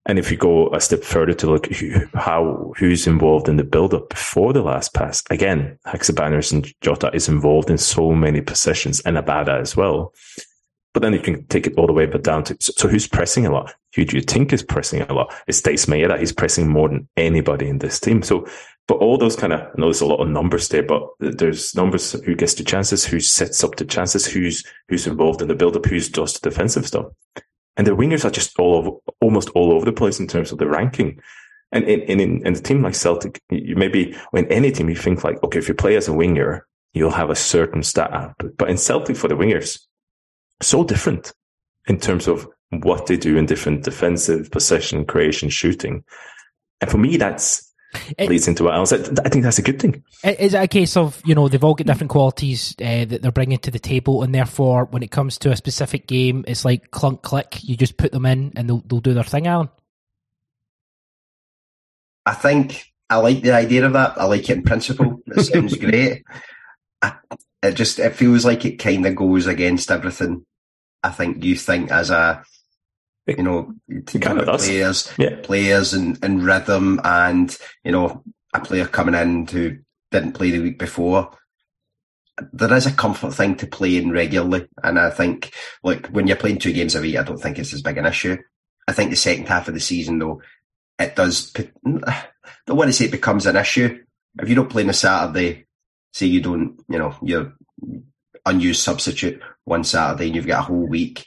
And if you go a step further to look who, how who's involved in the build-up before the last pass, again, Hakšabanović and Jota is involved in so many possessions, and Abada as well. But then you can take it all the way but down to, so, so who's pressing a lot? Who do you think is pressing a lot? It's Daizen Maeda. He's pressing more than anybody in this team. So, but all those kind of, I know there's a lot of numbers there, but there's numbers, who gets the chances, who sets up the chances, who's who's involved in the build-up, who does the defensive stuff. And the wingers are just all over, almost all over the place in terms of the ranking. And in, in, in a team like Celtic, you maybe, in any team, you think like, okay, if you play as a winger, you'll have a certain stat output. But in Celtic, for the wingers, so different in terms of what they do in different defensive, possession, creation, shooting. And for me, that's it, leads into what else. I, I think that's a good thing. Is it a case of, you know, they've all got different qualities uh, that they're bringing to the table, and therefore when it comes to a specific game, it's like clunk click, you just put them in and they'll, they'll do their thing, Alan? I think I like the idea of that. I like it in principle. It sounds great. I, it just, it feels like it kind of goes against everything I think you think as a, you know, kind of players, yeah. players and, and rhythm, and, you know, a player coming in who didn't play the week before. There is a comfort thing to playing regularly, and I think, like, when you're playing two games a week, I don't think it's as big an issue. I think the second half of the season, though, it does, I don't want to say it becomes an issue. If you don't play on a Saturday, say you don't, you know, you're unused substitute one Saturday and you've got a whole week,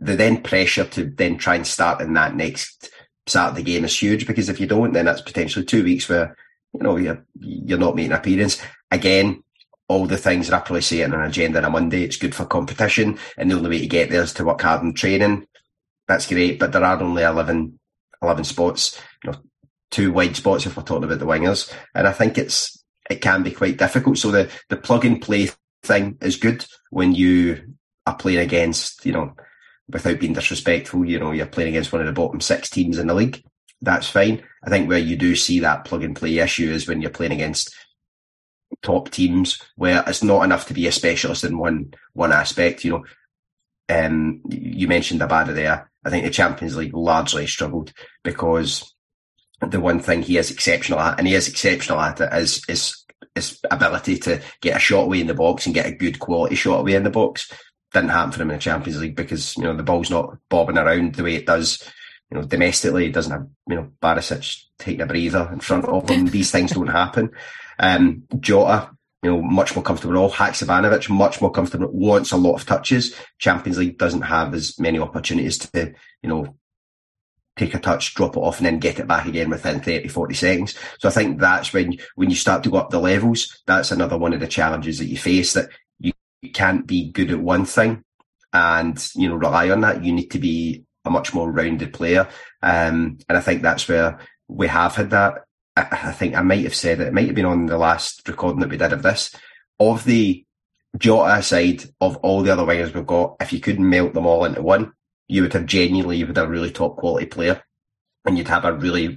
the then pressure to then try and start in that next Saturday game is huge, because if you don't, then that's potentially two weeks where, you know, you're, you're not making an appearance. Again, all the things that I probably say in an agenda on a Monday, it's good for competition, and the only way to get there is to work hard in training. That's great, but there are only eleven, eleven spots, you know, two wide spots if we're talking about the wingers, and I think it's it can be quite difficult. So the, the plug and play thing is good when you are playing against, you know, without being disrespectful, you know, you're playing against one of the bottom six teams in the league. That's fine. I think where you do see that plug and play issue is when you're playing against top teams, where it's not enough to be a specialist in one one aspect. You know, um, you mentioned Abada there. I think the Champions League largely struggled because the one thing he is exceptional at, and he is exceptional at it, is is his ability to get a shot away in the box and get a good quality shot away in the box. Didn't happen for him in the Champions League because, you know, the ball's not bobbing around the way it does, you know, domestically. It doesn't have, you know, Barisic taking a breather in front of him. These things don't happen. Um, Jota, you know, much more comfortable role. Hakšabanović, much more comfortable, wants a lot of touches. Champions League doesn't have as many opportunities to, you know, take a touch, drop it off, and then get it back again within thirty, forty seconds. So I think that's when, when you start to go up the levels, that's another one of the challenges that you face, that you can't be good at one thing and, you know, rely on that. You need to be a much more rounded player. Um, and I think that's where we have had that. I, I think I might have said it, it might have been on the last recording that we did of this, of the Jota side of all the other wingers we've got, if you could melt them all into one, you would have genuinely, you would have a really top quality player, and you'd have a really,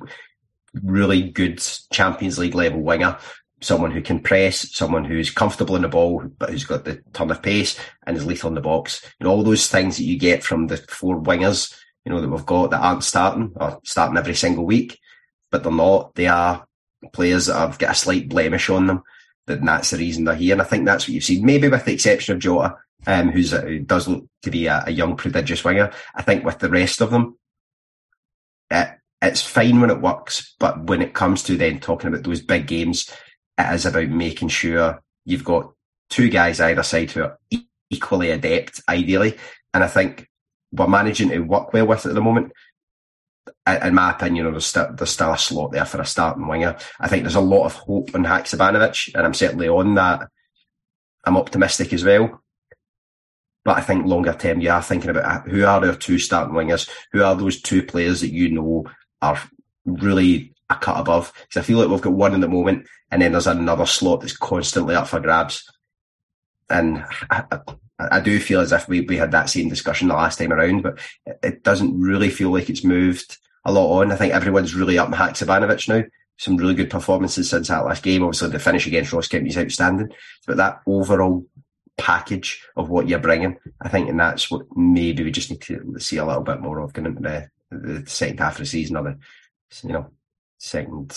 really good Champions League level winger, someone who can press, someone who's comfortable in the ball, but who's got the turn of pace and is lethal in the box. You know, all those things that you get from the four wingers, you know, that we've got that aren't starting or starting every single week, but they're not. They are players that have got a slight blemish on them, and that's the reason they're here. And I think that's what you've seen, maybe with the exception of Jota, Um, who's a, who does look to be a, a young, prodigious winger. I think with the rest of them, it, it's fine when it works, but when it comes to then talking about those big games, it is about making sure you've got two guys either side who are e- equally adept, ideally. And I think we're managing to work well with it at the moment. In my opinion, there's still, there's still a slot there for a starting winger. I think there's a lot of hope on Hakšabanović, and I'm certainly on that. I'm optimistic as well. But I think longer term, you are thinking about who are our two starting wingers? Who are those two players that you know are really a cut above? Because I feel like we've got one in the moment, and then there's another slot that's constantly up for grabs. And I, I, I do feel as if we, we had that same discussion the last time around, but it, it doesn't really feel like it's moved a lot on. I think everyone's really up in Hakšabanović now. Some really good performances since that last game. Obviously, the finish against Ross County is outstanding. But that overall package of what you're bringing, I think, and that's what maybe we just need to see a little bit more of going into the, the second half of the season, or the, you know, second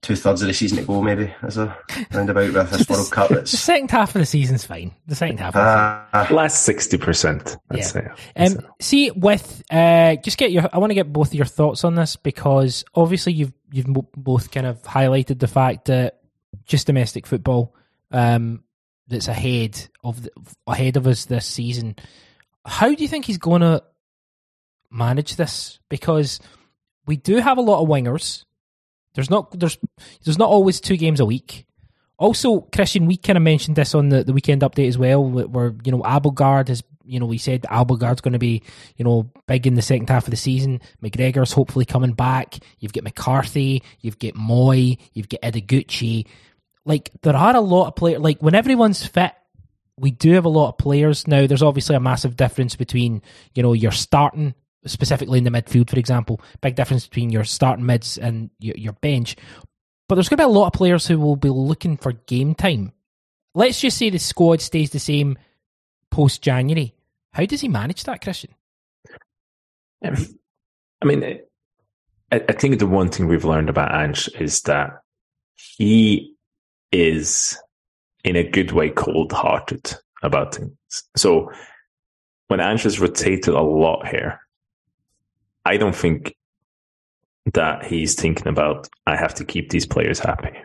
two thirds of the season to go, maybe, as a roundabout with this World Cup. That's... the second half of the season's fine. The second half, uh, last sixty percent. That's yeah. it. That's um, it. See, with uh, just get your. I want to get both of your thoughts on this, because obviously you've you've both kind of highlighted the fact that just domestic football. Um, that's ahead of the, ahead of us this season. How do you think he's going to manage this? Because we do have a lot of wingers. There's not there's there's not always two games a week. Also, Christian, we kind of mentioned this on the, the weekend update as well, where, you know, Abildgaard has you know, we said Abildgaard's going to be, you know, big in the second half of the season. McGregor's hopefully coming back. You've got McCarthy, you've got Mooy, you've got Idaguchi. Like, there are a lot of players. Like, when everyone's fit, we do have a lot of players. Now, there's obviously a massive difference between, you know, your starting, specifically in the midfield, for example, big difference between your starting mids and your, your bench. But there's going to be a lot of players who will be looking for game time. Let's just say the squad stays the same post-January. How does he manage that, Christian? I mean, I think the one thing we've learned about Ange is that he is, in a good way, cold-hearted about things. So when Ange has rotated a lot here, I don't think that he's thinking about, I have to keep these players happy.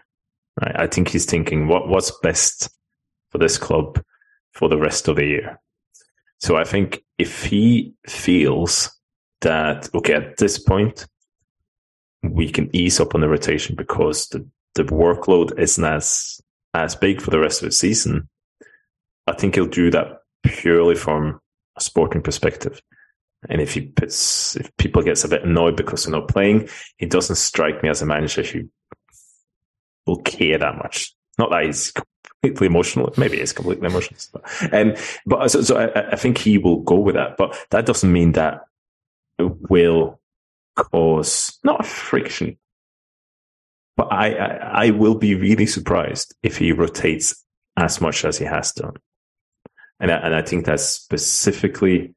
Right? I think he's thinking, what what's best for this club for the rest of the year? So I think if he feels that, okay, at this point, we can ease up on the rotation because the, the workload isn't as, as big for the rest of the season, I think he'll do that purely from a sporting perspective. And if he puts, if people gets a bit annoyed because they're not playing, he doesn't strike me as a manager who will care that much. Not that he's completely emotional. Maybe he's completely emotional. But, um, but so, so I, I think he will go with that. But that doesn't mean that it will cause, not friction, but I, I, I will be really surprised if he rotates as much as he has done. And I, and I think that's specifically...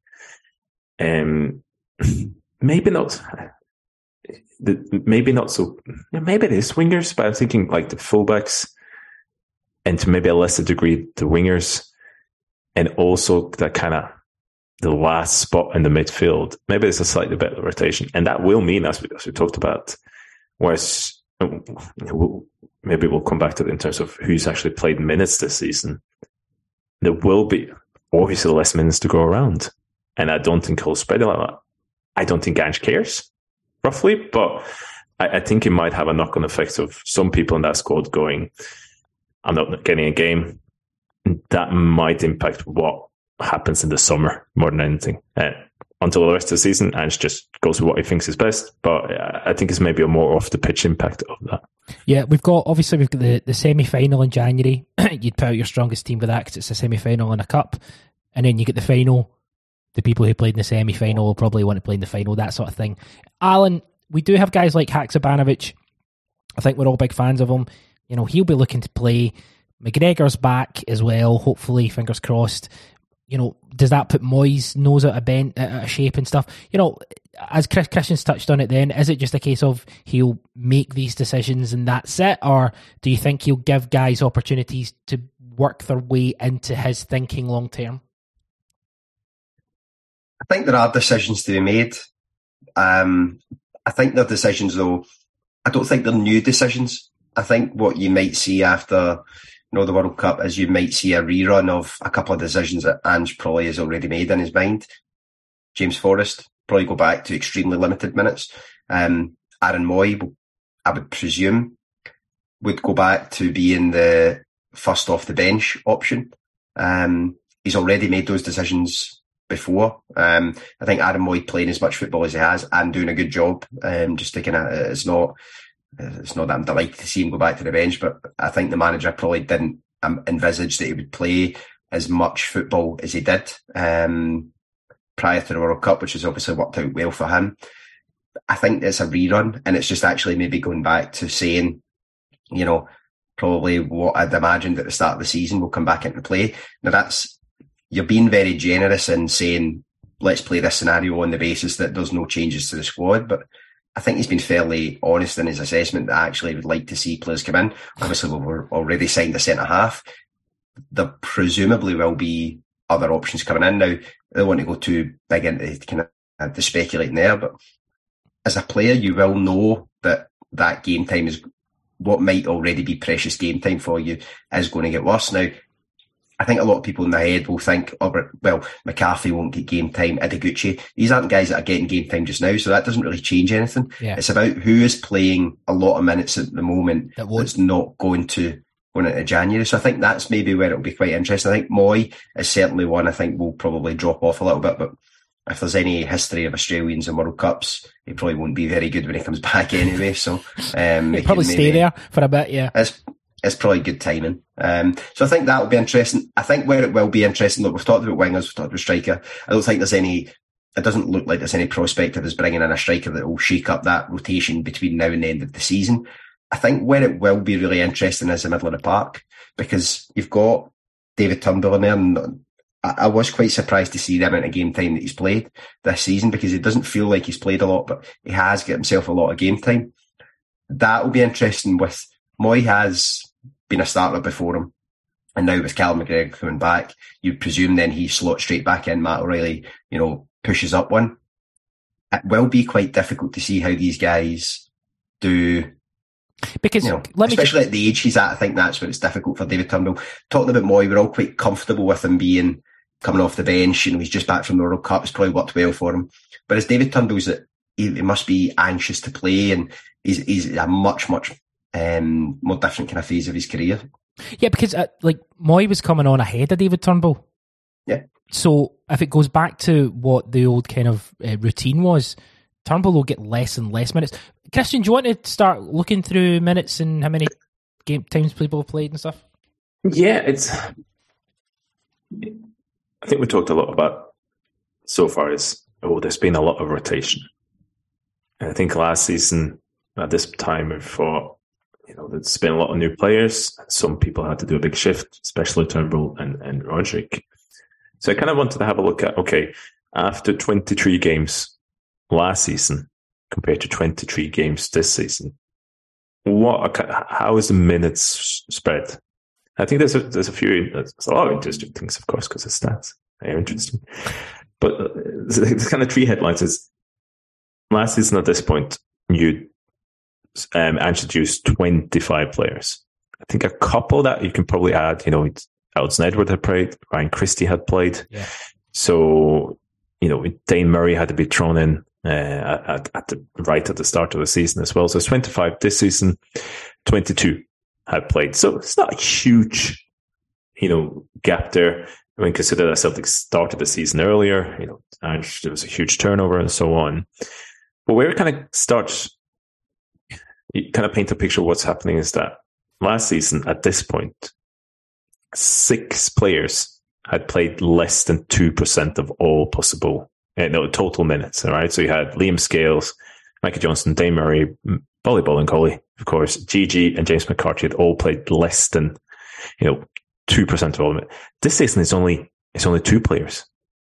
Um, maybe not. Maybe not so. Maybe it is wingers, but I'm thinking like the fullbacks, and to maybe a lesser degree the wingers, and also that kind of the last spot in the midfield. Maybe it's a slightly better rotation, and that will mean, as we, as we talked about, whereas we'll, maybe we'll come back to it in terms of who's actually played minutes this season. There will be obviously less minutes to go around. And I don't think he'll spread it like that. I don't think Ange cares, roughly, but I, I think it might have a knock-on effect of some people in that squad going, I'm not getting a game. That might impact what happens in the summer more than anything. Uh, until the rest of the season, Ange just goes with what he thinks is best, but I think it's maybe a more off-the-pitch impact of that. Yeah, we've got, obviously, we've got the, the semi-final in January. You'd put out your strongest team with that because it's a semi-final and a cup, and then you get the final. The people who played in the semi-final will probably want to play in the final, that sort of thing. Alan, we do have guys like Hakšabanović. I think we're all big fans of him. You know, he'll be looking to play. McGregor's back as well, hopefully, fingers crossed. You know, does that put Mooy's nose out of bent, out of shape and stuff? You know, as Chris, Christian's touched on it then, is it just a case of he'll make these decisions and that's it? Or do you think he'll give guys opportunities to work their way into his thinking long-term? I think there are decisions to be made. Um, I think they're decisions, though. I don't think they're new decisions. I think what you might see after, you know, the World Cup is you might see a rerun of a couple of decisions that Ange probably has already made in his mind. James Forrest, probably go back to extremely limited minutes. Um, Aaron Mooy, I would presume, would go back to being the first off the bench option. Um, he's already made those decisions before. Um, I think Aaron Mooy playing as much football as he has and doing a good job. Um, just thinking it's not, it's not that I'm delighted to see him go back to the bench, but I think the manager probably didn't um, envisage that he would play as much football as he did um, prior to the World Cup, which has obviously worked out well for him. I think it's a rerun, and it's just actually maybe going back to saying, you know, probably what I'd imagined at the start of the season will come back into play. Now that's, you're being very generous in saying, let's play this scenario on the basis that there's no changes to the squad. But I think he's been fairly honest in his assessment that I actually would like to see players come in. Obviously, we've already signed a centre-half. There presumably will be other options coming in. Now, I don't want to go too big into kind of the speculating there, but as a player, you will know that that game time is what might already be precious game time for you is going to get worse. Now, I think a lot of people in the head will think, oh, but, well, McCarthy won't get game time, Idaguchi. These aren't guys that are getting game time just now, so that doesn't really change anything. Yeah. It's about who is playing a lot of minutes at the moment that that's not going to going into January. So I think that's maybe where it'll be quite interesting. I think Mooy is certainly one I think will probably drop off a little bit, but if there's any history of Australians in World Cups, he probably won't be very good when he comes back anyway. So um, he'll probably stay there for a bit, yeah. It's, it's probably good timing. Um, so I think that'll be interesting. I think where it will be interesting, look, we've talked about wingers, we've talked about striker. I don't think there's any... It doesn't look like there's any prospect of us bringing in a striker that will shake up that rotation between now and the end of the season. I think where it will be really interesting is the middle of the park, because you've got David Turnbull in there, and I, I was quite surprised to see the amount of game time that he's played this season, because it doesn't feel like he's played a lot, but he has got himself a lot of game time. That will be interesting. With Mooy has been a starter before him, and now with Callum McGregor coming back, you'd presume then he slots straight back in. Matt O'Riley, you know, pushes up one. It will be quite difficult to see how these guys do, because you know, let especially me just... at the age he's at, I think that's where it's difficult for David Turnbull. Talking about Mooy, we're all quite comfortable with him being coming off the bench. You know, he's just back from the World Cup. It's probably worked well for him. But as David Turnbull's, he, he must be anxious to play, and he's he's a much much um, more different kind of phase of his career. Yeah, because uh, like Mooy was coming on ahead of David Turnbull. Yeah. So if it goes back to what the old kind of uh, routine was, Turnbull will get less and less minutes. Christian, do you want to start looking through minutes and how many game times people have played and stuff? Yeah, it's. I think we talked a lot about so far is, oh, there's been a lot of rotation. And I think last season at this time we thought, you know, there's been a lot of new players. Some people had to do a big shift, especially Turnbull and, and Roderick. So I kind of wanted to have a look at, okay, after twenty-three games last season compared to twenty-three games this season, what? Are, how is the minutes spread? I think there's a, there's a few, there's a lot of interesting things, of course, because the stats are interesting. But there's kind of three headlines. Is last season at this point, you um, introduced twenty-five players. I think a couple that you can probably add, you know, it's, Alison Edward had played, Ryan Christie had played. Yeah. So, you know, Dane Murray had to be thrown in uh, at, at the right at the start of the season as well. So it's twenty-five this season, twenty-two had played. So it's not a huge, you know, gap there. I mean, consider that Celtic started the season earlier, you know, and there was a huge turnover and so on. But where it kind of starts, you kind of paint a picture of what's happening is that last season at this point, six players had played less than two percent of all possible uh, no, total minutes. All right. So you had Liam Scales, Micah Johnston, Dane Murray, Bolly Bollincolly, of course, Gigi and James McCarthy had all played less than, you know, two percent of all of it. This season, it's only, it's only two players.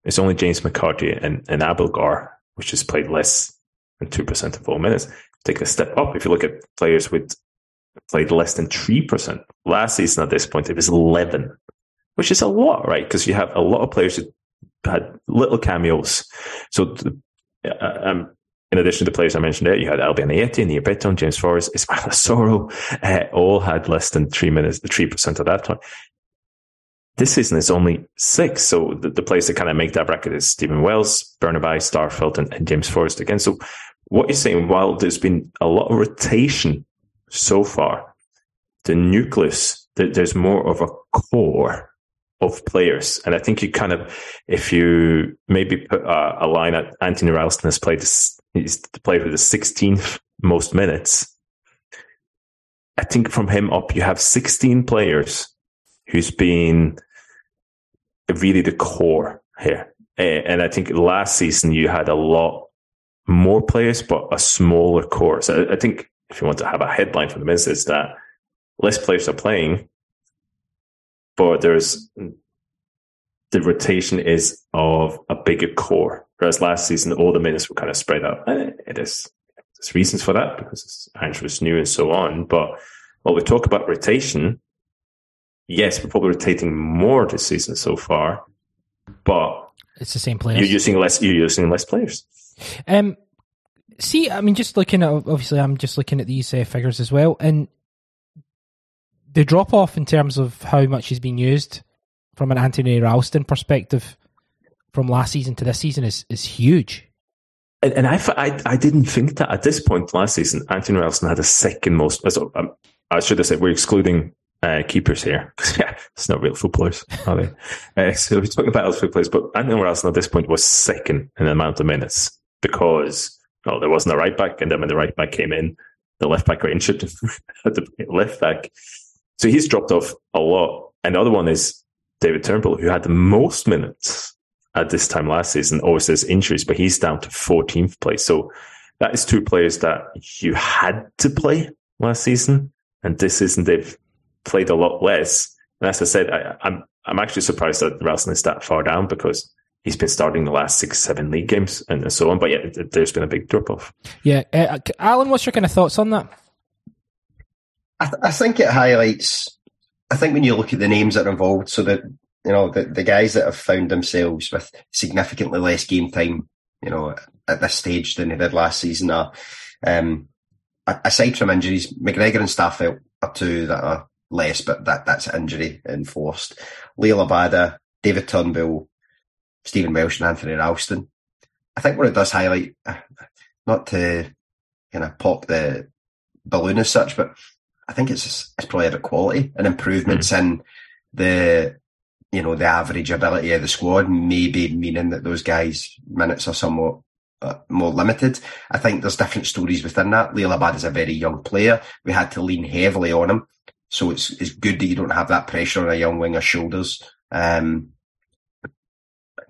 It's only James McCarthy and, and Abildgaard, which has played less than two percent of all minutes. Take a step up. If you look at players with played less than three percent. Last season at this point, it was eleven, which is a lot, right? Because you have a lot of players that had little cameos. So uh, um, in addition to the players I mentioned there, you had Albion Ayeti, Nia Beton, James Forrest, Ismail Asoro, uh, all had less than three minutes, three percent at that time. This season is only six. So the, the players that kind of make that bracket is Stephen Welsh, Bernabei, Starfelt, and, and James Forrest again. So what you're saying, while there's been a lot of rotation so far, the nucleus, there's more of a core of players. And I think you kind of, if you maybe put a, a line at Anthony Ralston has played this, he's played with the sixteenth most minutes. I think from him up, you have sixteen players who's been really the core here. And I think last season you had a lot more players, but a smaller core. So I think if you want to have a headline for the minutes, it's that less players are playing, but there's the rotation is of a bigger core. Whereas last season, all the minutes were kind of spread out. And it is, there's reasons for that because Ange was new and so on. But while we talk about rotation, yes, we're probably rotating more this season so far, but it's the same players. You're using less. You're using less players. Um. See, I mean, just looking at, obviously, I'm just looking at these uh, figures as well, and the drop-off in terms of how much he's been used from an Anthony Ralston perspective from last season to this season is, is huge. And, and I, I, I didn't think that at this point last season, Anthony Ralston had the second most, so, um, I should have said we're excluding uh, keepers here. Yeah, it's not real footballers, are they? Uh, so we talk about other footballers, but Anthony Ralston at this point was second in the amount of minutes because well, there wasn't a right back, and then when the right back came in, the left back got injured at the left back. So he's dropped off a lot. And the other one is David Turnbull, who had the most minutes at this time last season, always says injuries, but he's down to fourteenth place. So that is two players that you had to play last season, and this season they've played a lot less. And as I said, I, I'm I'm actually surprised that Ralston is that far down because he's been starting the last six, seven league games and so on. But yeah, there's been a big drop off. Yeah, uh, Alan, what's your kind of thoughts on that? I, th- I think it highlights. I think when you look at the names that are involved, so that you know the, the guys that have found themselves with significantly less game time, you know, at this stage than they did last season are, um, aside from injuries, McGregor and Staffel are two that are less, but that that's injury enforced. Liel Abada, David Turnbull, Stephen Welsh, and Anthony Ralston. I think what it does highlight, not to kind of pop the balloon as such, but I think it's it's probably about quality and improvements mm. in the you know the average ability of the squad, maybe meaning that those guys' minutes are somewhat uh, more limited. I think there's different stories within that. Liel Abad is a very young player. We had to lean heavily on him, so it's it's good that you don't have that pressure on a young winger's shoulders, um,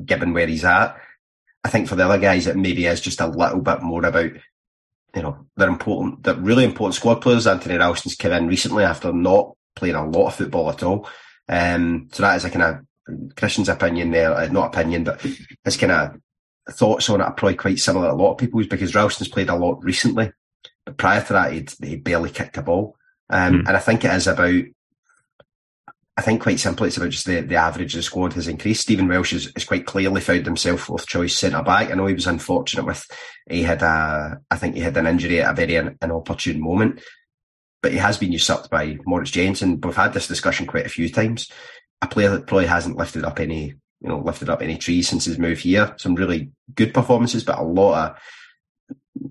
given where he's at. I think for the other guys, it maybe is just a little bit more about. You know, they're important, they're really important squad players. Anthony Ralston's come in recently after not playing a lot of football at all. Um, so that is a kind of, Christian's opinion there, not opinion, but his kind of thoughts on it are probably quite similar to a lot of people's because Ralston's played a lot recently. But prior to that, he'd, he barely kicked a ball. Um, mm. And I think it is about, I think quite simply, it's about just the, the average of the squad has increased. Stephen Welsh has, has quite clearly found himself fourth choice centre-back. I know he was unfortunate with, he had a, I think he had an injury at a very in, inopportune moment, but he has been usurped by Moritz Jensen. We've had this discussion quite a few times. A player that probably hasn't lifted up any, you know, lifted up any trees since his move here. Some really good performances, but a lot of,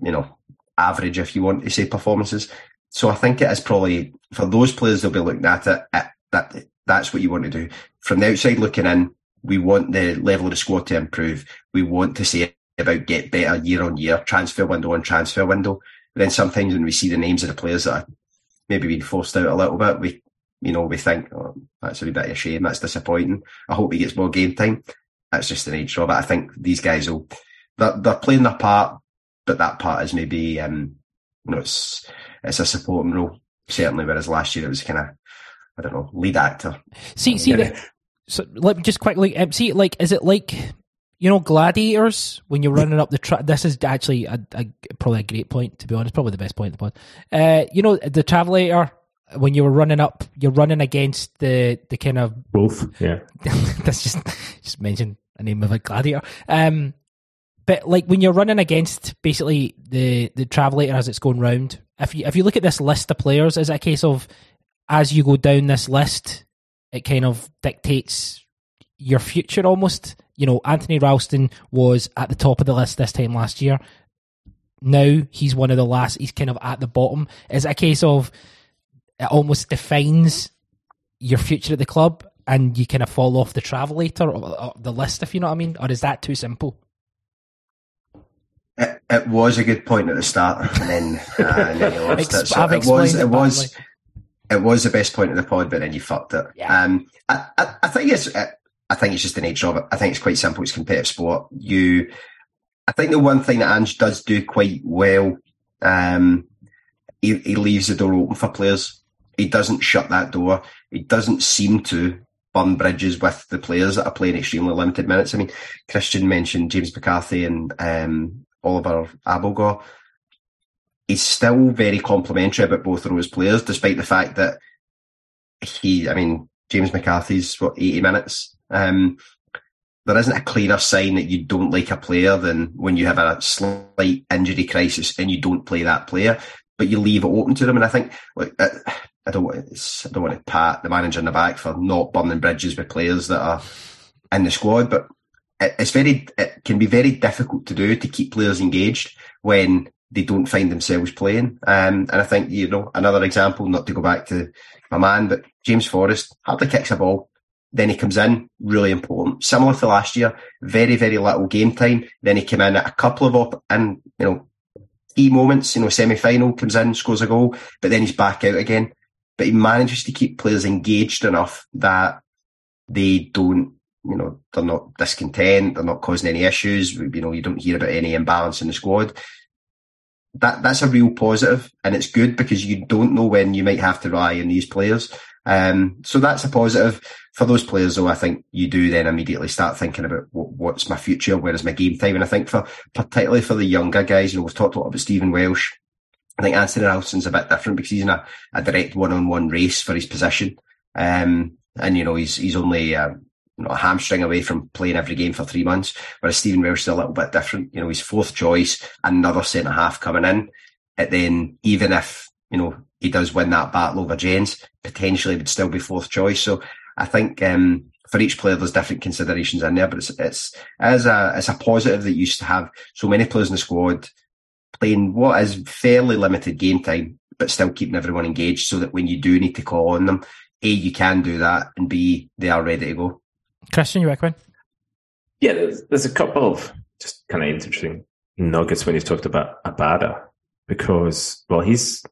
you know, average, if you want to say, performances. So I think it is probably, for those players, they'll be looking at it, it that That's what you want to do. From the outside looking in, we want the level of the squad to improve. We want to say about get better year on year, transfer window on transfer window. But then sometimes when we see the names of the players that are maybe being forced out a little bit, we you know, we think, oh, that's a wee bit of a shame, that's disappointing. I hope he gets more game time. That's just the nature of it. I think these guys will, they're, they're playing their part, but that part is maybe, um, you know, it's, it's a supporting role, certainly, whereas last year it was kind of, I don't know, lead actor. See, see, the, so let me just quickly um, see. Like, is it like you know, Gladiators when you're running up the track? This is actually a, a, probably a great point to be honest. Probably the best point. But uh, you know, the Travelator when you were running up, you're running against the the kind of wolf. Yeah, that's just just mention a name of a gladiator. Um, but like when you're running against basically the the Travelator as it's going round. If you if you look at this list of players, is it a case of as you go down this list, it kind of dictates your future almost. You know, Anthony Ralston was at the top of the list this time last year. Now he's one of the last, he's kind of at the bottom. It's a case of it almost defines your future at the club and you kind of fall off the travelator or, or the list, if you know what I mean? Or is that too simple? It, it was a good point at the start and then, uh, and then you lost it. So I've it was, it, it was... It was the best point of the pod, but then you fucked it. Yeah. Um, I, I, I think it's, I think it's just the nature of it. I think it's quite simple. It's competitive sport. You, I think the one thing that Ange does do quite well, um, he, he leaves the door open for players. He doesn't shut that door. He doesn't seem to burn bridges with the players that are playing extremely limited minutes. I mean, Christian mentioned James McCarthy and um, Oliver Abildgaard. He's still very complimentary about both of those players, despite the fact that he, I mean, James McCarthy's, what, eighty minutes? Um, there isn't a clearer sign that you don't like a player than when you have a slight injury crisis and you don't play that player, but you leave it open to them. And I think, look, I, I don't want to, I don't want to pat the manager in the back for not burning bridges with players that are in the squad, but it, it's very, it can be very difficult to do to keep players engaged when they don't find themselves playing. Um, and I think, you know, another example, not to go back to my man, but James Forrest hardly kicks a ball. Then he comes in, really important. Similar to last year, very, very little game time. Then he came in at a couple of, op- and you know, key moments, you know, semi-final, comes in, scores a goal, but then he's back out again. But he manages to keep players engaged enough that they don't, you know, they're not discontent, they're not causing any issues. You know, you don't hear about any imbalance in the squad. That that's a real positive, and it's good because you don't know when you might have to rely on these players. Um, so that's a positive for those players. Though I think you do then immediately start thinking about what, what's my future, where is my game time, and I think for particularly for the younger guys, you know, we've talked a lot about Stephen Welsh. I think Anthony Ralston's a bit different because he's in a, a direct one-on-one race for his position, um, and you know he's he's only uh, you know, a hamstring away from playing every game for three months. Whereas Stephen Welsh is a little bit different. You know, he's fourth choice, another centre half coming in, and then even if you know he does win that battle over Jens, potentially would still be fourth choice. So I think um, for each player, there's different considerations in there, but it's it's as a it's a positive that you used to have so many players in the squad playing what is fairly limited game time, but still keeping everyone engaged so that when you do need to call on them, A, you can do that, and B, they are ready to go. Christian, you recommend? Yeah, there's, there's a couple of just kind of interesting nuggets when you talked about Abada, because, well, he's,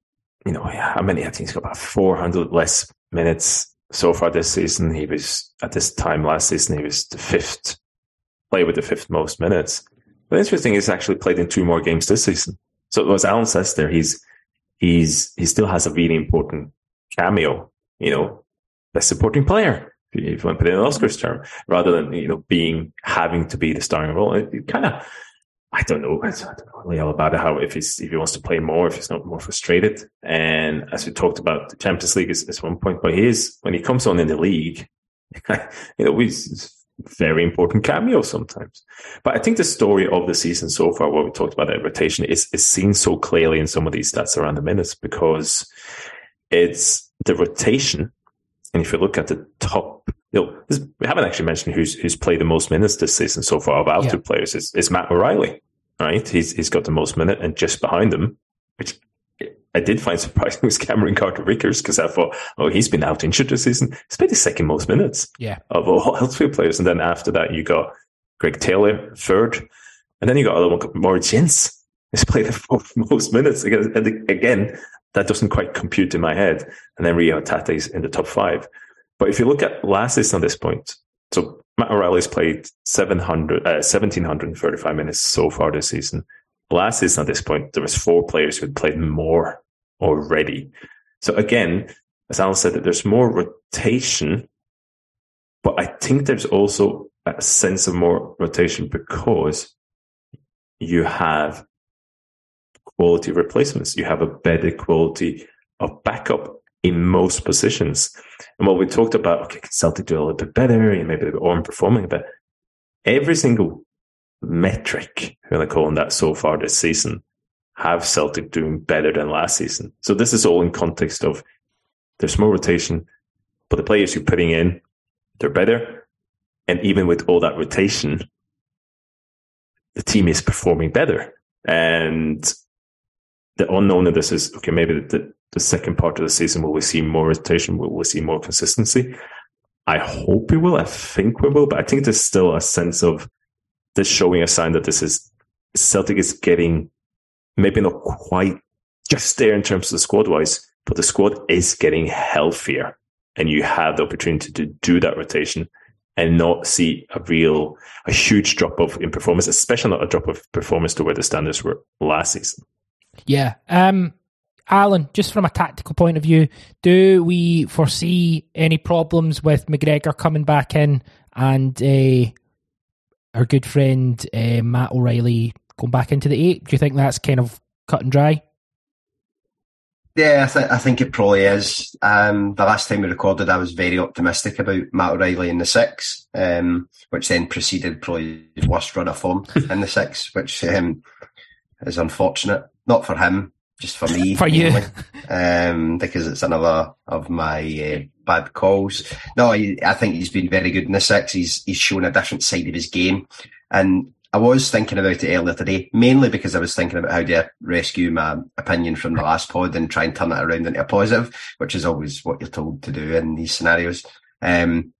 you know, I mean, I think he's got about four hundred less minutes so far this season. He was, at this time last season, he was the fifth, play with the fifth most minutes. The interesting is he's actually played in two more games this season. So as Alan says there, he's he's he still has a really important cameo, you know, best supporting player, if you want to put it in an Oscars term, rather than, you know, being having to be the starring role. It, it kind of, I don't know, I don't know really all about it, how if he's if he wants to play more, if he's not more frustrated. And as we talked about, the Champions League is, is one point, but he is, when he comes on in the league, you know, he's very important cameo sometimes. But I think the story of the season so far, what we talked about that rotation, is, is seen so clearly in some of these stats around the minutes, because it's the rotation. And if you look at the top, you know, this, we haven't actually mentioned who's who's played the most minutes this season so far of our yeah. two players. It's, it's Matt O'Riley, right? He's He's got the most minute, and just behind him, which I did find surprising, was Cameron Carter-Vickers, because I thought, oh, he's been out injured this season. He's played the second most minutes yeah. of all Huddersfield players. And then after that, you got Greg Taylor, third. And then you got other one, Moritz Jensen, who's played the fourth most minutes. And again, that doesn't quite compute in my head. And then Rio Tate's in the top five. But if you look at last season at this point, so Matt O'Reilly's played seven hundred, uh, one thousand seven hundred thirty-five minutes so far this season. Last season at this point, there was four players who had played more already. So again, as Alan said, that there's more rotation, but I think there's also a sense of more rotation because you have quality replacements. You have a better quality of backup in most positions. And what we talked about, okay, can Celtic do a little bit better? And maybe they're overperforming a bit. Every single metric, we're going to call on that so far this season, have Celtic doing better than last season. So this is all in context of there's more rotation, but the players you're putting in, they're better. And even with all that rotation, the team is performing better. And the unknown of this is, okay, maybe the, the second part of the season, will we see more rotation? Will we see more consistency? I hope we will. I think we will. But I think there's still a sense of this showing a sign that this is Celtic is getting maybe not quite just there in terms of the squad wise, but the squad is getting healthier, and you have the opportunity to do that rotation and not see a real, a huge drop off in performance, especially not a drop off performance to where the standards were last season. Yeah. Um, Alan, just from a tactical point of view, do we foresee any problems with McGregor coming back in and uh, our good friend uh, Matt O'Riley going back into the eight? Do you think that's kind of cut and dry? Yeah, I, th- I think it probably is. Um, the last time we recorded, I was very optimistic about Matt O'Riley in the six, um, which then preceded probably his worst run of form in the six, which um, is unfortunate. Not for him, just for me. For you. Um, because it's another of my uh, bad calls. No, I, I think he's been very good in the six. He's, he's shown a different side of his game. And I was thinking about it earlier today, mainly because I was thinking about how do I rescue my opinion from the last pod and try and turn it around into a positive, which is always what you're told to do in these scenarios. Um,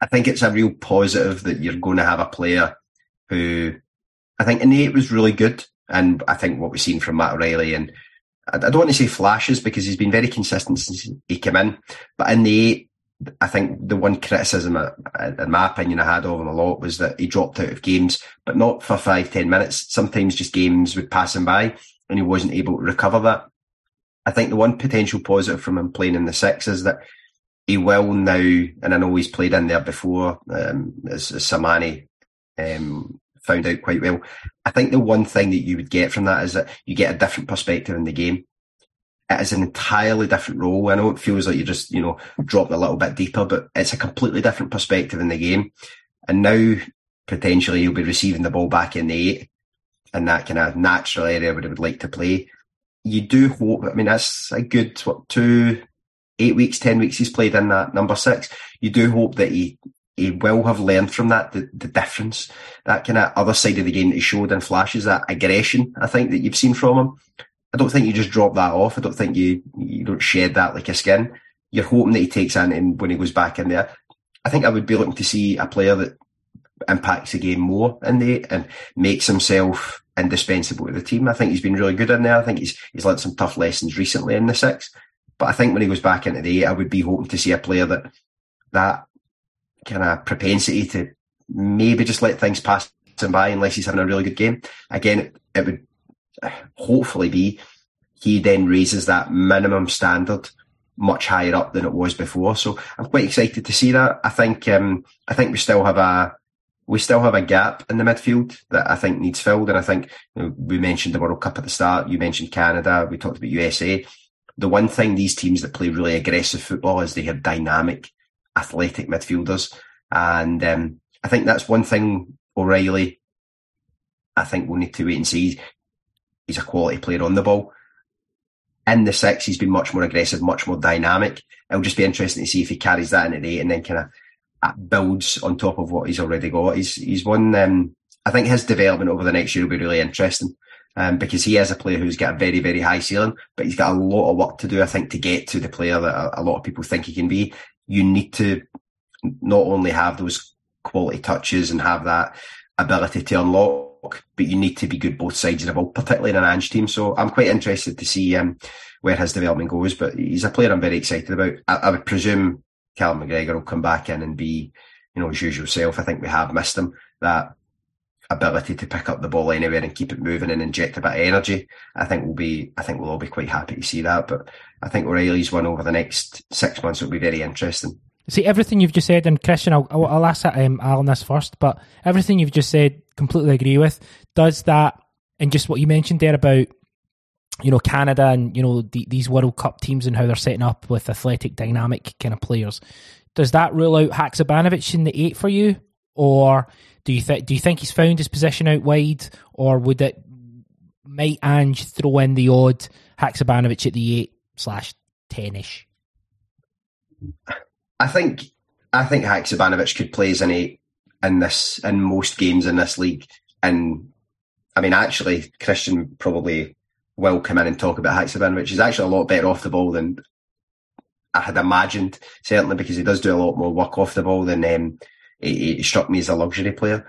I think it's a real positive that you're going to have a player who, I think innate was really good. And I think what we've seen from Matt O'Riley, and I don't want to say flashes because he's been very consistent since he came in, but in the eight, I think the one criticism, in my opinion, I had of him a lot was that he dropped out of games, but not for five, ten minutes. Sometimes just games would pass him by and he wasn't able to recover that. I think the one potential positive from him playing in the six is that he will now, and I know he's played in there before, um, as, as Samani um, found out quite well. I think the one thing that you would get from that is that you get a different perspective in the game. It is an entirely different role. I know it feels like you just, you know, dropped a little bit deeper, but it's a completely different perspective in the game. And now, potentially, you'll be receiving the ball back in the eight, in that kind of natural area where he would like to play. You do hope, I mean, that's a good, what, two, eight weeks, ten weeks he's played in that number six. You do hope that he he will have learned from that, the, the difference, that kind of other side of the game that he showed in flashes, that aggression, I think, that you've seen from him. I don't think you just drop that off. I don't think you you don't shed that like a skin. You're hoping that he takes that in when he goes back in there. I think I would be looking to see a player that impacts the game more in there and makes himself indispensable to the team. I think he's been really good in there. I think he's he's learned some tough lessons recently in the six. But I think when he goes back into the eight, I would be hoping to see a player that that kind of propensity to maybe just let things pass him by unless he's having a really good game. Again, it would hopefully be he then raises that minimum standard much higher up than it was before. So I'm quite excited to see that. I think um, I think we still have a we still have a gap in the midfield that I think needs filled. And I think, you know, we mentioned the World Cup at the start. You mentioned Canada. We talked about U S A. The one thing these teams that play really aggressive football is they have dynamic, athletic midfielders, and um, I think that's one thing O'Riley, I think we'll need to wait and see. He's a quality player on the ball. In the six, he's been much more aggressive, much more dynamic. It'll just be interesting to see if he carries that into the eight and then kind of builds on top of what he's already got. He's he's one. Um, I think his development over the next year will be really interesting um, because he is a player who's got a very, very high ceiling, but he's got a lot of work to do, I think, to get to the player that a, a lot of people think he can be. You need to not only have those quality touches and have that ability to unlock, but you need to be good both sides of the ball, particularly in an Ange team. So I'm quite interested to see um, where his development goes, but he's a player I'm very excited about. I, I would presume Callum McGregor will come back in and be, you know, his usual self. I think we have missed him, that ability to pick up the ball anywhere and keep it moving and inject a bit of energy. I think we'll be, I think we'll all be quite happy to see that, but I think O'Reilly's one over the next six months will be very interesting. See, everything you've just said, and Christian, I'll, I'll ask um, Alan this first, but everything you've just said, completely agree with. Does that, and just what you mentioned there about, you know, Canada and, you know, the, these World Cup teams and how they're setting up with athletic, dynamic kind of players, does that rule out Hakšabanović in the eight for you? Or do you, th- do you think he's found his position out wide? Or would it, might Ange throw in the odd Hakšabanović at the eight slash ten-ish? I think I think Hakšabanović could play as an eight in this in most games in this league. And I mean, actually, Christian probably will come in and talk about Hakšabanović. He's actually a lot better off the ball than I had imagined, certainly because he does do a lot more work off the ball than um, he, he struck me as a luxury player.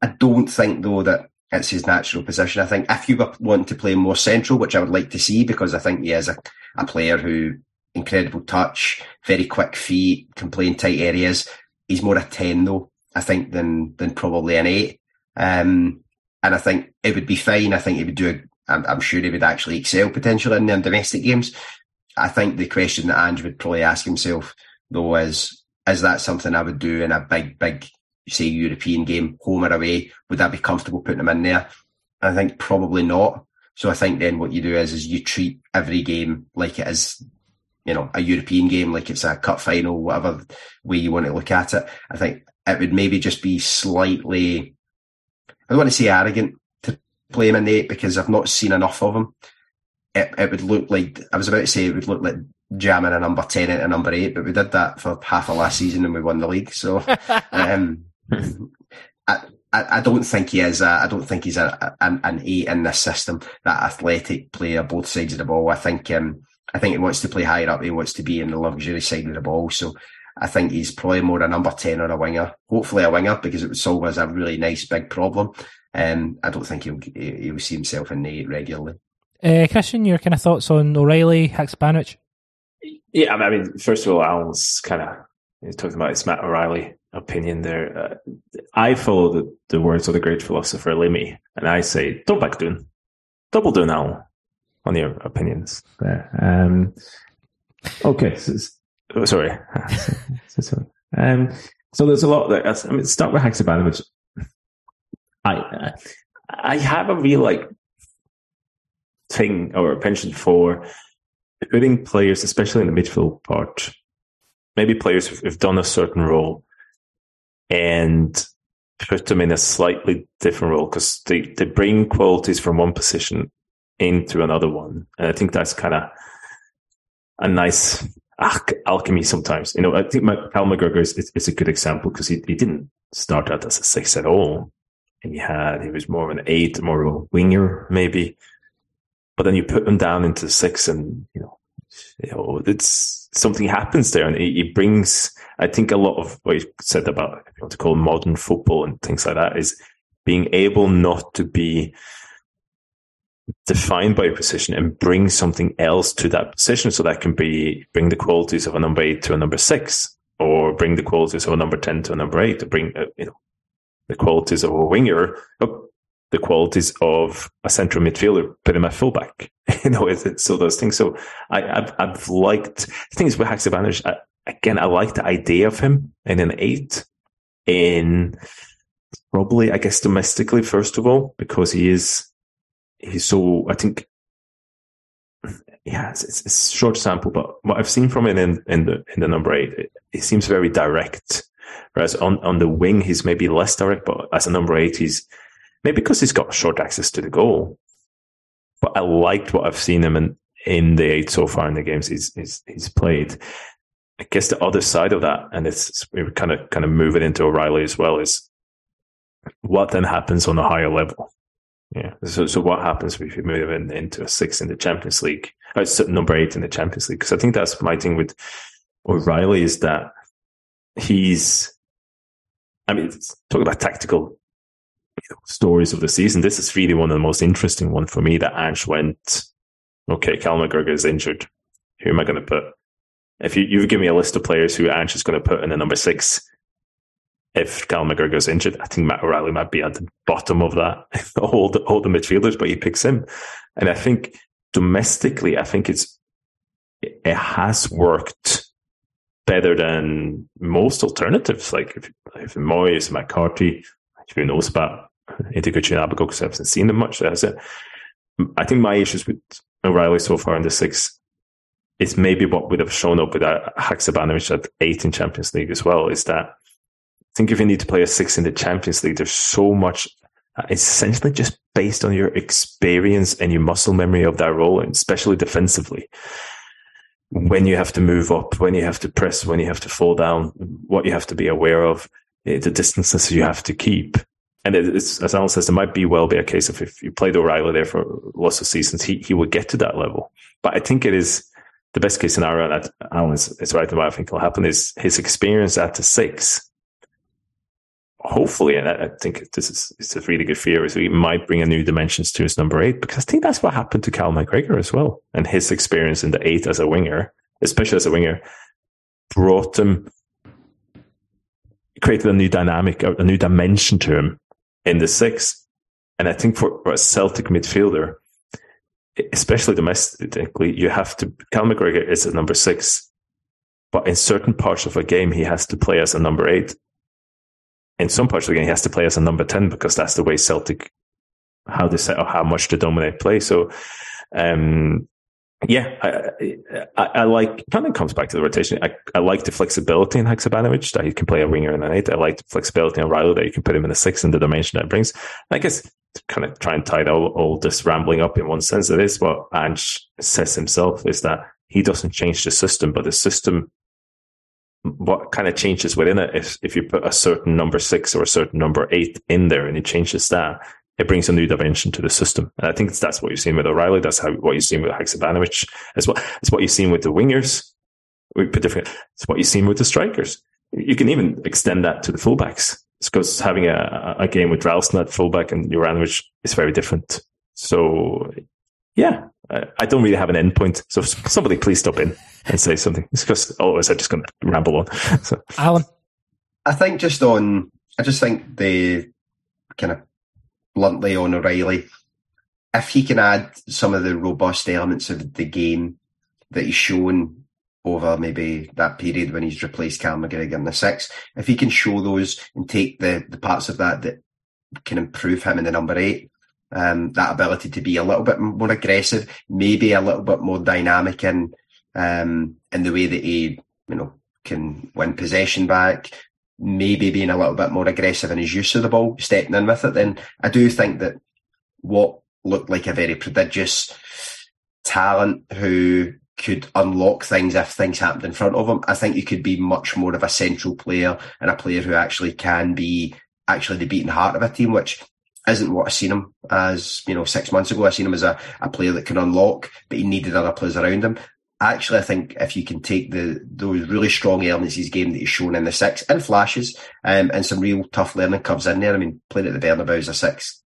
I don't think, though, that it's his natural position. I think if you were wanting to play more central, which I would like to see, because I think he is a, a player who... incredible touch, very quick feet, can play in tight areas. He's more a ten, though, I think, than than probably an eight. Um, and I think it would be fine. I think he would do, a, I'm, I'm sure he would actually excel potentially in their domestic games. I think the question that Ange would probably ask himself, though, is, is that something I would do in a big, big, say, European game, home or away? Would I be comfortable putting him in there? I think probably not. So I think then what you do is, is you treat every game like it is, you know, a European game, like it's a cup final, whatever way you want to look at it. I think it would maybe just be slightly, I don't want to say arrogant to play him in the eight because I've not seen enough of him. It, it would look like, I was about to say it would look like jamming a number ten into a number eight, but we did that for half of last season and we won the league. So um, I, I, I don't think he is. A, I don't think he's a, a, an eight in this system. That athletic player, both sides of the ball. I think. Um, I think he wants to play higher up. He wants to be in the luxury side of the ball. So I think he's probably more a number ten or a winger. Hopefully a winger, because it would solve us a really nice big problem. Um, I don't think he'll he'll see himself in the eight regularly. Uh, Christian, your kind of thoughts on O'Riley, Hakšabanović? Yeah, I mean, first of all, Alan's kind of he's talking about his Matt O'Riley opinion there. Uh, I follow the, the words of the great philosopher Lemmy, and I say, double back down, double down, Alan, on your opinions there. Um, okay, so oh, sorry. um, so there's a lot there. I mean, start with Hakšabanović. I I have a real like thing or a penchant for putting players, especially in the midfield part, maybe players who've done a certain role and put them in a slightly different role because they, they bring qualities from one position into another one. And I think that's kind of a nice alchemy sometimes. You know, I think Callum McGregor is, is, is a good example because he, he didn't start out as a six at all. And he had, he was more of an eight, more of a winger maybe. But then you put him down into six and, you know, you know it's something happens there. And he, he brings, I think a lot of what you said about, if you want to call modern football and things like that, is being able not to be defined by a position and bring something else to that position. So that can be, bring the qualities of a number eight to a number six, or bring the qualities of a number ten to a number eight, to bring, uh, you know, the qualities of a winger, the qualities of a central midfielder, put him at fullback. You know, it's, it's all those things. So I, I've, I've liked the things with Hakšabanović. I, again, I like the idea of him in an eight, in probably, I guess, domestically first of all, because he is he's so. I think, yeah, it's, it's a short sample, but what I've seen from him in, in the in the number eight, it, it seems very direct. Whereas on, on the wing, he's maybe less direct, but as a number eight, he's maybe because he's got short access to the goal. But I liked what I've seen him in, in the eight so far in the games he's, he's he's played. I guess the other side of that, and it's we kind of kind of move it into O'Riley as well, is what then happens on a higher level. Yeah. So so what happens if you move him in, into a six in the Champions League, or number eight in the Champions League? Because I think that's my thing with O'Riley is that. He's, I mean, talk about tactical you know, stories of the season. This is really one of the most interesting ones for me that Ange went, okay, Callum McGregor is injured. Who am I going to put? If you, you give me a list of players who Ange is going to put in the number six, if Callum McGregor is injured, I think Matt O'Riley might be at the bottom of that, all the, all the midfielders, but he picks him. And I think domestically, I think it's it, it has worked better than most alternatives, like if, if Mooy is McCarthy, who knows about Integuchi and Abildgaard because I haven't seen them much. That's it. I think my issues with O'Riley so far in the six is maybe what would have shown up with Hakšabanović at eight in Champions League as well, is that I think if you need to play a six in the Champions League, there's so much, it's essentially just based on your experience and your muscle memory of that role, and especially defensively. When you have to move up, when you have to press, when you have to fall down, what you have to be aware of, the distances you have to keep. And it's, as Alan says, there might be well be a case of if you played O'Riley there for lots of seasons, he he would get to that level. But I think it is the best case scenario, and Alan is, is right about what I think will happen, is his experience at the six. Hopefully, and I, I think this is it's a really good fear, is we might bring a new dimensions to his number eight, because I think that's what happened to Callum McGregor as well. And his experience in the eight as a winger, especially as a winger, brought him, created a new dynamic, a new dimension to him in the six. And I think for, for a Celtic midfielder, especially domestically, you have to, Callum McGregor is a number six, but in certain parts of a game, he has to play as a number eight. In some parts of the game, he has to play as a number ten because that's the way Celtic, how they set up, how much they dominate play. So, um, yeah, I, I, I like, kind of comes back to the rotation. I, I like the flexibility in Hakšabanović that you can play a winger in an eight. I like the flexibility in O'Riley that you can put him in a six and the dimension that brings. I guess to kind of try and tie all, all this rambling up in one sense, it is what Ange says himself is that he doesn't change the system, but the system what kind of changes within it. If, if you put a certain number six or a certain number eight in there and it changes that, it brings a new dimension to the system. And I think that's what you've seen with O'Riley. That's how, what you've seen with Hakšabanović as well. It's what you've seen with the wingers. We put different, it's what you've seen with the strikers. You can even extend that to the fullbacks. It's because having a, a game with Ralston at fullback and Juranovic is very different. So, yeah, I, I don't really have an end point. So somebody please stop in and say something. It's because otherwise I'm just going to ramble on. So. Alan? I think just on, I just think the kind of bluntly on O'Riley, if he can add some of the robust elements of the game that he's shown over maybe that period when he's replaced Callum McGregor in the six, if he can show those and take the, the parts of that that can improve him in the number eight, um, that ability to be a little bit more aggressive, maybe a little bit more dynamic in um, in the way that he, you know, can win possession back, maybe being a little bit more aggressive in his use of the ball, stepping in with it, then I do think that what looked like a very prodigious talent who could unlock things if things happened in front of him, I think you could be much more of a central player and a player who actually can be actually the beating heart of a team, which isn't what I seen him as, you know, six months ago. I seen him as a, a player that can unlock, but he needed other players around him. Actually, I think if you can take the those really strong elements of his game that he's shown in the six, in flashes, um, and some real tough learning curves in there. I mean, playing at the Bernabeu as a six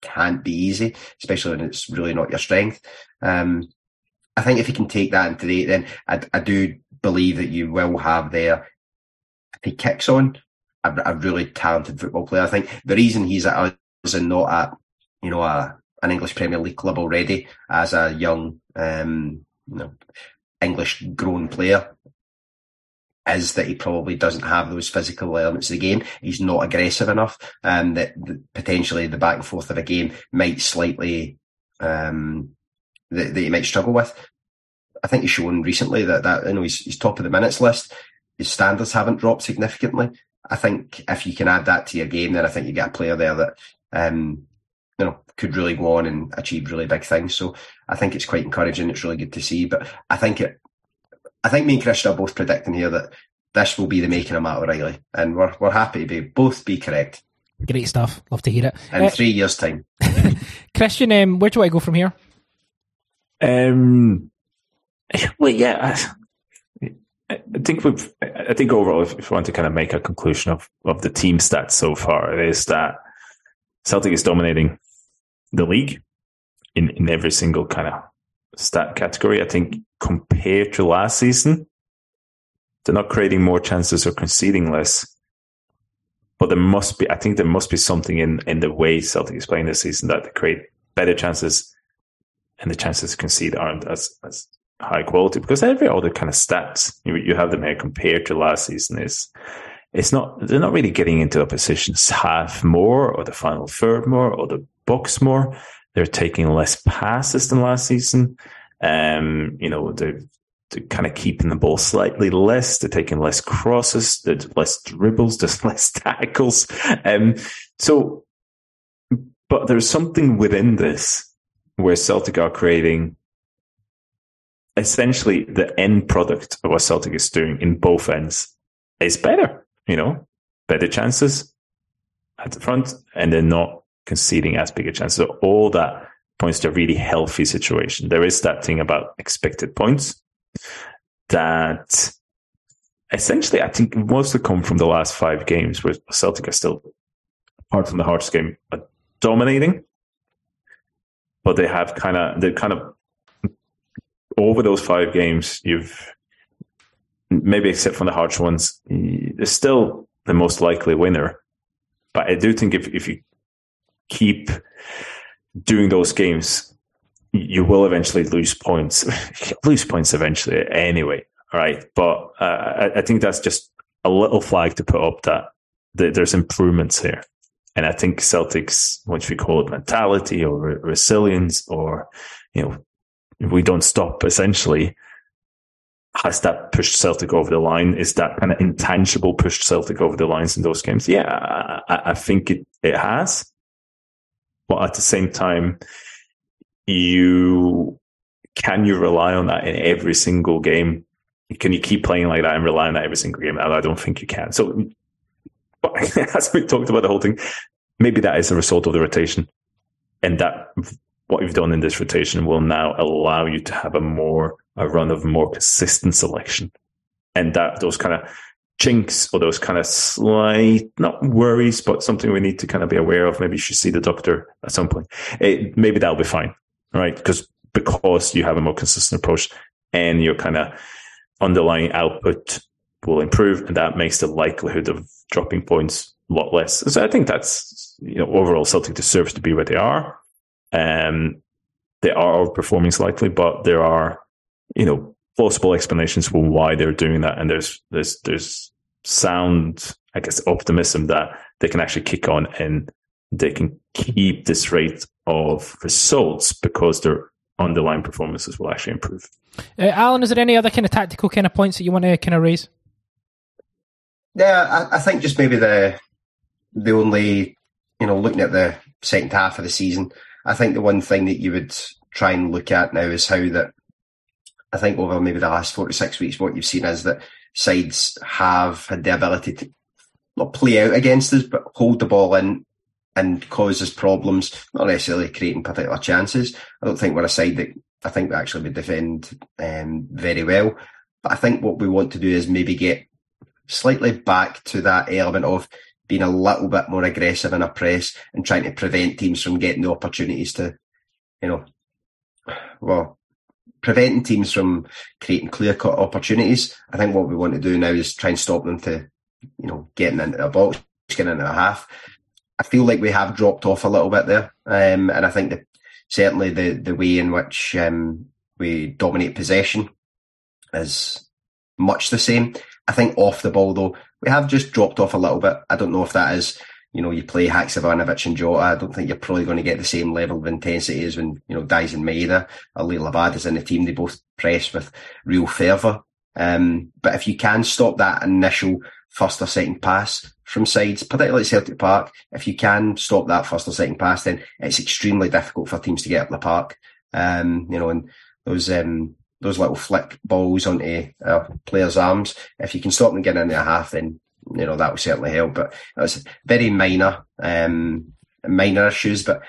can't be easy, especially when it's really not your strength. Um, I think if he can take that into the eight, then I, I do believe that you will have there, if he kicks on, a, a really talented football player. I think the reason he's at us and not at, you know, a, an English Premier League club already as a young, um, you know, English grown player is that he probably doesn't have those physical elements of the game. He's not aggressive enough, and um, that, that potentially the back and forth of a game might slightly, um, that he might struggle with. I think he's shown recently that, that you know, he's, he's top of the minutes list. His standards haven't dropped significantly. I think if you can add that to your game, then I think you get a player there that um, you know, could really go on and achieve really big things. So I think it's quite encouraging. It's really good to see. But I think it, I think me and Christian are both predicting here that this will be the making of Matt O'Riley, and we're we're happy to be both be correct. Great stuff. Love to hear it. In uh, three years' time, Christian, um, where do you want to go from here? Um. Well, yeah, I, I think we've. I think overall, if, if we want to kind of make a conclusion of, of the team stats so far, it is that Celtic is dominating the league in, in every single kind of stat category. I think compared to last season, they're not creating more chances or conceding less. But there must be. I think there must be something in, in the way Celtic is playing this season that they create better chances. And the chances to concede aren't as, as high quality, because every other kind of stats you, you have them here compared to last season is it's not they're not really getting into the opposition's half more or the final third more or the box more. They're taking less passes than last season. Um, you know they're, they're kind of keeping the ball slightly less. They're taking less crosses. There's less dribbles. There's less tackles. Um, so, but there's something within this where Celtic are creating essentially the end product of what Celtic is doing in both ends is better, you know, better chances at the front, and they're not conceding as big a chance. So all that points to a really healthy situation. There is that thing about expected points that essentially I think mostly come from the last five games where Celtic are still, apart from the Hearts game, but dominating. But they have kind of, they kind of, over those five games, you've, maybe except from the Hearts ones, they're still the most likely winner. But I do think if, if you keep doing those games, you will eventually lose points. lose points eventually anyway, right? But uh, I, I think that's just a little flag to put up that, that there's improvements here. And I think Celtic's, what we call it, mentality or re- resilience, or, you know, we don't stop, essentially, has that pushed Celtic over the line? Is that kind of intangible pushed Celtic over the lines in those games? Yeah, I, I think it, it has. But at the same time, you can you rely on that in every single game? can you keep playing like that and rely on that every single game? And I don't think you can. So, but as we talked about the whole thing, maybe that is a result of the rotation, and that what you've done in this rotation will now allow you to have a more a run of more consistent selection, and that those kind of chinks or those kind of slight, not worries, but something we need to kind of be aware of. Maybe you should see the doctor at some point. It, maybe that'll be fine, right? Because because you have a more consistent approach and your kind of underlying output will improve, and that makes the likelihood of dropping points a lot less. So I think that's, you know, overall Celtic deserves to be where they are. Um, they are overperforming slightly, but there are, you know, plausible explanations for why they're doing that, and there's there's there's sound, I guess, optimism that they can actually kick on and they can keep this rate of results because their underlying performances will actually improve. Uh, Alan, is there any other kind of tactical kind of points that you want to kind of raise? Yeah, I, I think just maybe the the only, you know, looking at the second half of the season, I think the one thing that you would try and look at now is how that, I think over maybe the last four to six weeks, what you've seen is that sides have had the ability to not play out against us, but hold the ball in and cause us problems, not necessarily creating particular chances. I don't think we're a side that I think we actually would defend um, very well. But I think what we want to do is maybe get slightly back to that element of being a little bit more aggressive in a press and trying to prevent teams from getting the opportunities to, you know, well, preventing teams from creating clear-cut opportunities. I think what we want to do now is try and stop them to, you know, getting into a box, getting into a half. I feel like we have dropped off a little bit there. Um, and I think that certainly the, the way in which um, we dominate possession is much the same. I think off the ball, though, we have just dropped off a little bit. I don't know if that is, you know, you play Hakšabanović and Jota. I don't think you're probably going to get the same level of intensity as when, you know, Daizen Maeda or Liel Abada is in the team. They both press with real fervour. Um, but if you can stop that initial first or second pass from sides, particularly at Celtic Park, if you can stop that first or second pass, then it's extremely difficult for teams to get up the park. Um, you know, and those um, those little flick balls onto uh, players' arms, if you can stop them getting into a half, then, you know, that will certainly help. But it's very minor, um, minor issues, but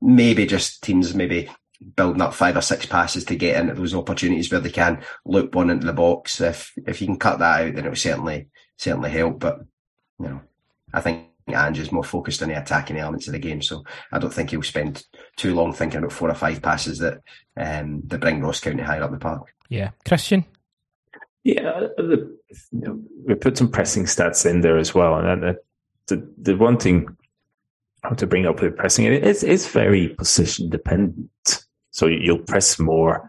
maybe just teams maybe building up five or six passes to get into those opportunities where they can loop one into the box. If if you can cut that out, then it will certainly, certainly help. But, you know, I think Ange is more focused on the attacking elements of the game, so I don't think he'll spend too long thinking about four or five passes that, um, that bring Ross County higher up the park. Yeah. Christian? Yeah, the, you know, we put some pressing stats in there as well, and uh, the the one thing I want to bring up with pressing, it is it's very position dependent. So you'll press more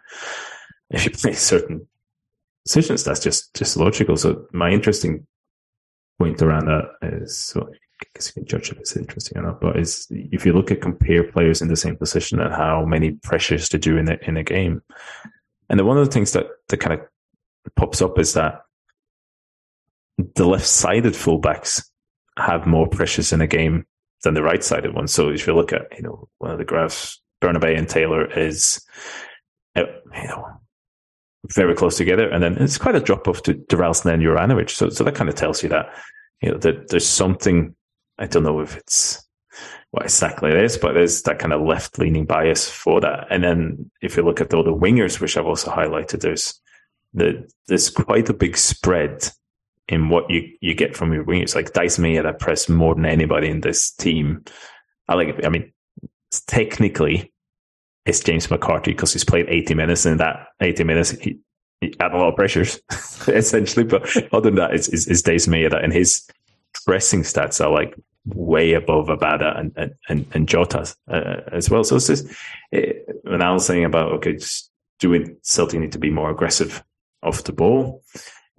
if you play certain positions. That's just, just logical. So my interesting point around that is, so I guess you can judge if it's interesting or not, but is if you look at compare players in the same position and how many pressures they do in a, in a game, and the, one of the things that the kind of pops up is that the left-sided fullbacks have more pressures in a game than the right-sided ones. So if you look at, you know, one of the graphs, Bernabei and Taylor is, you know, very close together, and then it's quite a drop off to, to Ralston and Juranovic. So, so that kind of tells you that, you know, that there's something. I don't know if it's what exactly it is, but there's that kind of left-leaning bias for that. And then if you look at all the wingers, which I've also highlighted, there's The, there's quite a big spread in what you, you get from your wingers. Like Daizen Maeda that press more than anybody in this team. I like it. I mean, it's technically, it's James McCarthy because he's played eighty minutes, and in that eighty minutes he, he had a lot of pressures essentially. But other than that, it's, it's, it's Daizen Maeda, and his pressing stats are like way above Abada and and and, and Jota uh, as well. So it's just it, when I was saying about okay, just doing Celtic need to be more aggressive off the ball.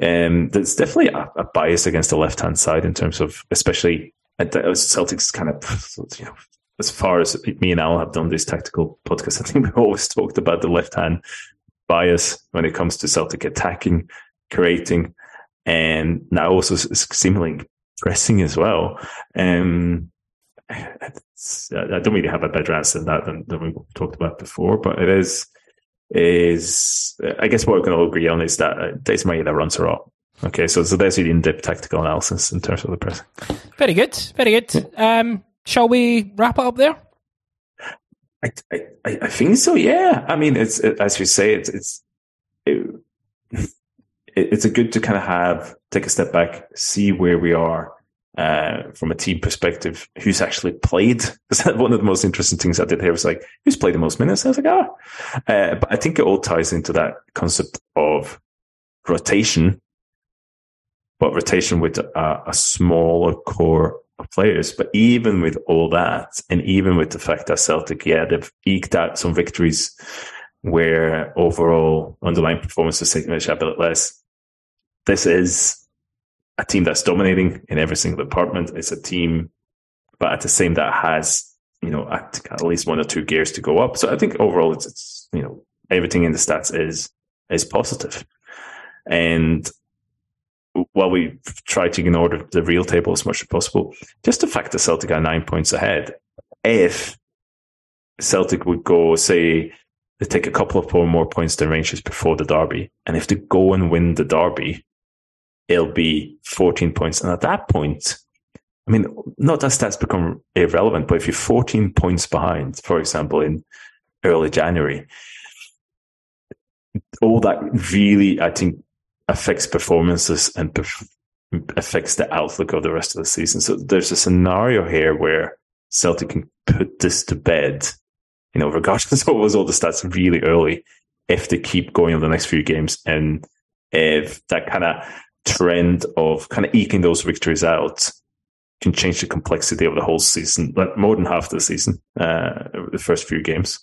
Um, there's definitely a, a bias against the left-hand side in terms of, especially at the, Celtics kind of, you know, as far as me and Al have done this tactical podcast, I think we've always talked about the left-hand bias when it comes to Celtic attacking, creating, and now also seemingly pressing as well. Um, I don't really have a better answer than that than, than we talked about before, but it is is, I guess what we can all agree on is that Daizen Maeda runs her up. Okay, so, so there's the in-depth tactical analysis in terms of the pressing. Very good, very good. Yeah. Um, shall we wrap it up there? I, I, I think so, yeah. I mean, it's it, as we say, it's it's it, it's a good to kind of have, take a step back, see where we are uh, from a team perspective, who's actually played. One of the most interesting things I did here was like, who's played the most minutes? I was like, ah. Uh, but I think it all ties into that concept of rotation, but rotation with a, a smaller core of players. But even with all that, and even with the fact that Celtic, yeah, they've eked out some victories where overall underlying performance was taken a bit less. This is a team that's dominating in every single department. It's a team, but at the same that has, you know, at, at least one or two gears to go up. So I think overall, it's, it's you know, everything in the stats is is positive. And while we try to ignore the, the real table as much as possible, just the fact that Celtic are nine points ahead, if Celtic would go, say, they take a couple of more points than Rangers before the derby, and if they go and win the derby, it'll be fourteen points. And at that point, I mean, not that stats become irrelevant, but if you're fourteen points behind, for example, in early January, all that really, I think, affects performances and perf- affects the outlook of the rest of the season. So there's a scenario here where Celtic can put this to bed, you know, regardless of what was all the stats really early, if they keep going on the next few games, and if that kind of trend of kind of eking those victories out can change the complexity of the whole season, like more than half the season, uh, the first few games.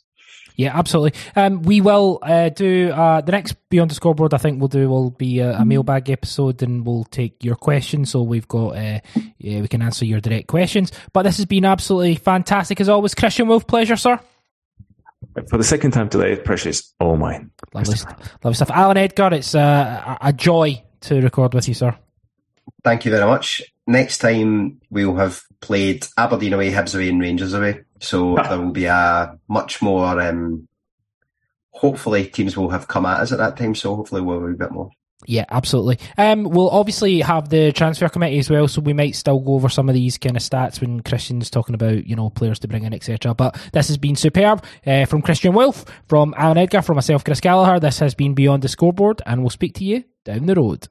Yeah, absolutely. Um, we will uh, do uh, the next Beyond the Scoreboard, I think we'll do will be a, a mailbag episode, and we'll take your questions. So we've got uh, yeah, we can answer your direct questions. But this has been absolutely fantastic as always, Christian Wulff. Pleasure, sir. For the second time today, the pressure is all mine. Lovely, lovely stuff, Alan Edgar. It's uh, a joy to record with you, sir. Thank you very much. Next time we'll have played Aberdeen away, Hibs away, and Rangers away. So there will be a much more, um, hopefully teams will have come at us at that time, so hopefully we'll be a bit more. Yeah, absolutely. Um, we'll obviously have the transfer committee as well, so we might still go over some of these kind of stats when Christian's talking about, you know, players to bring in, et cetera. But this has been superb. Uh, from Christian Wulff, from Alan Edgar, from myself, Chris Gallagher, this has been Beyond the Scoreboard, and we'll speak to you down the road.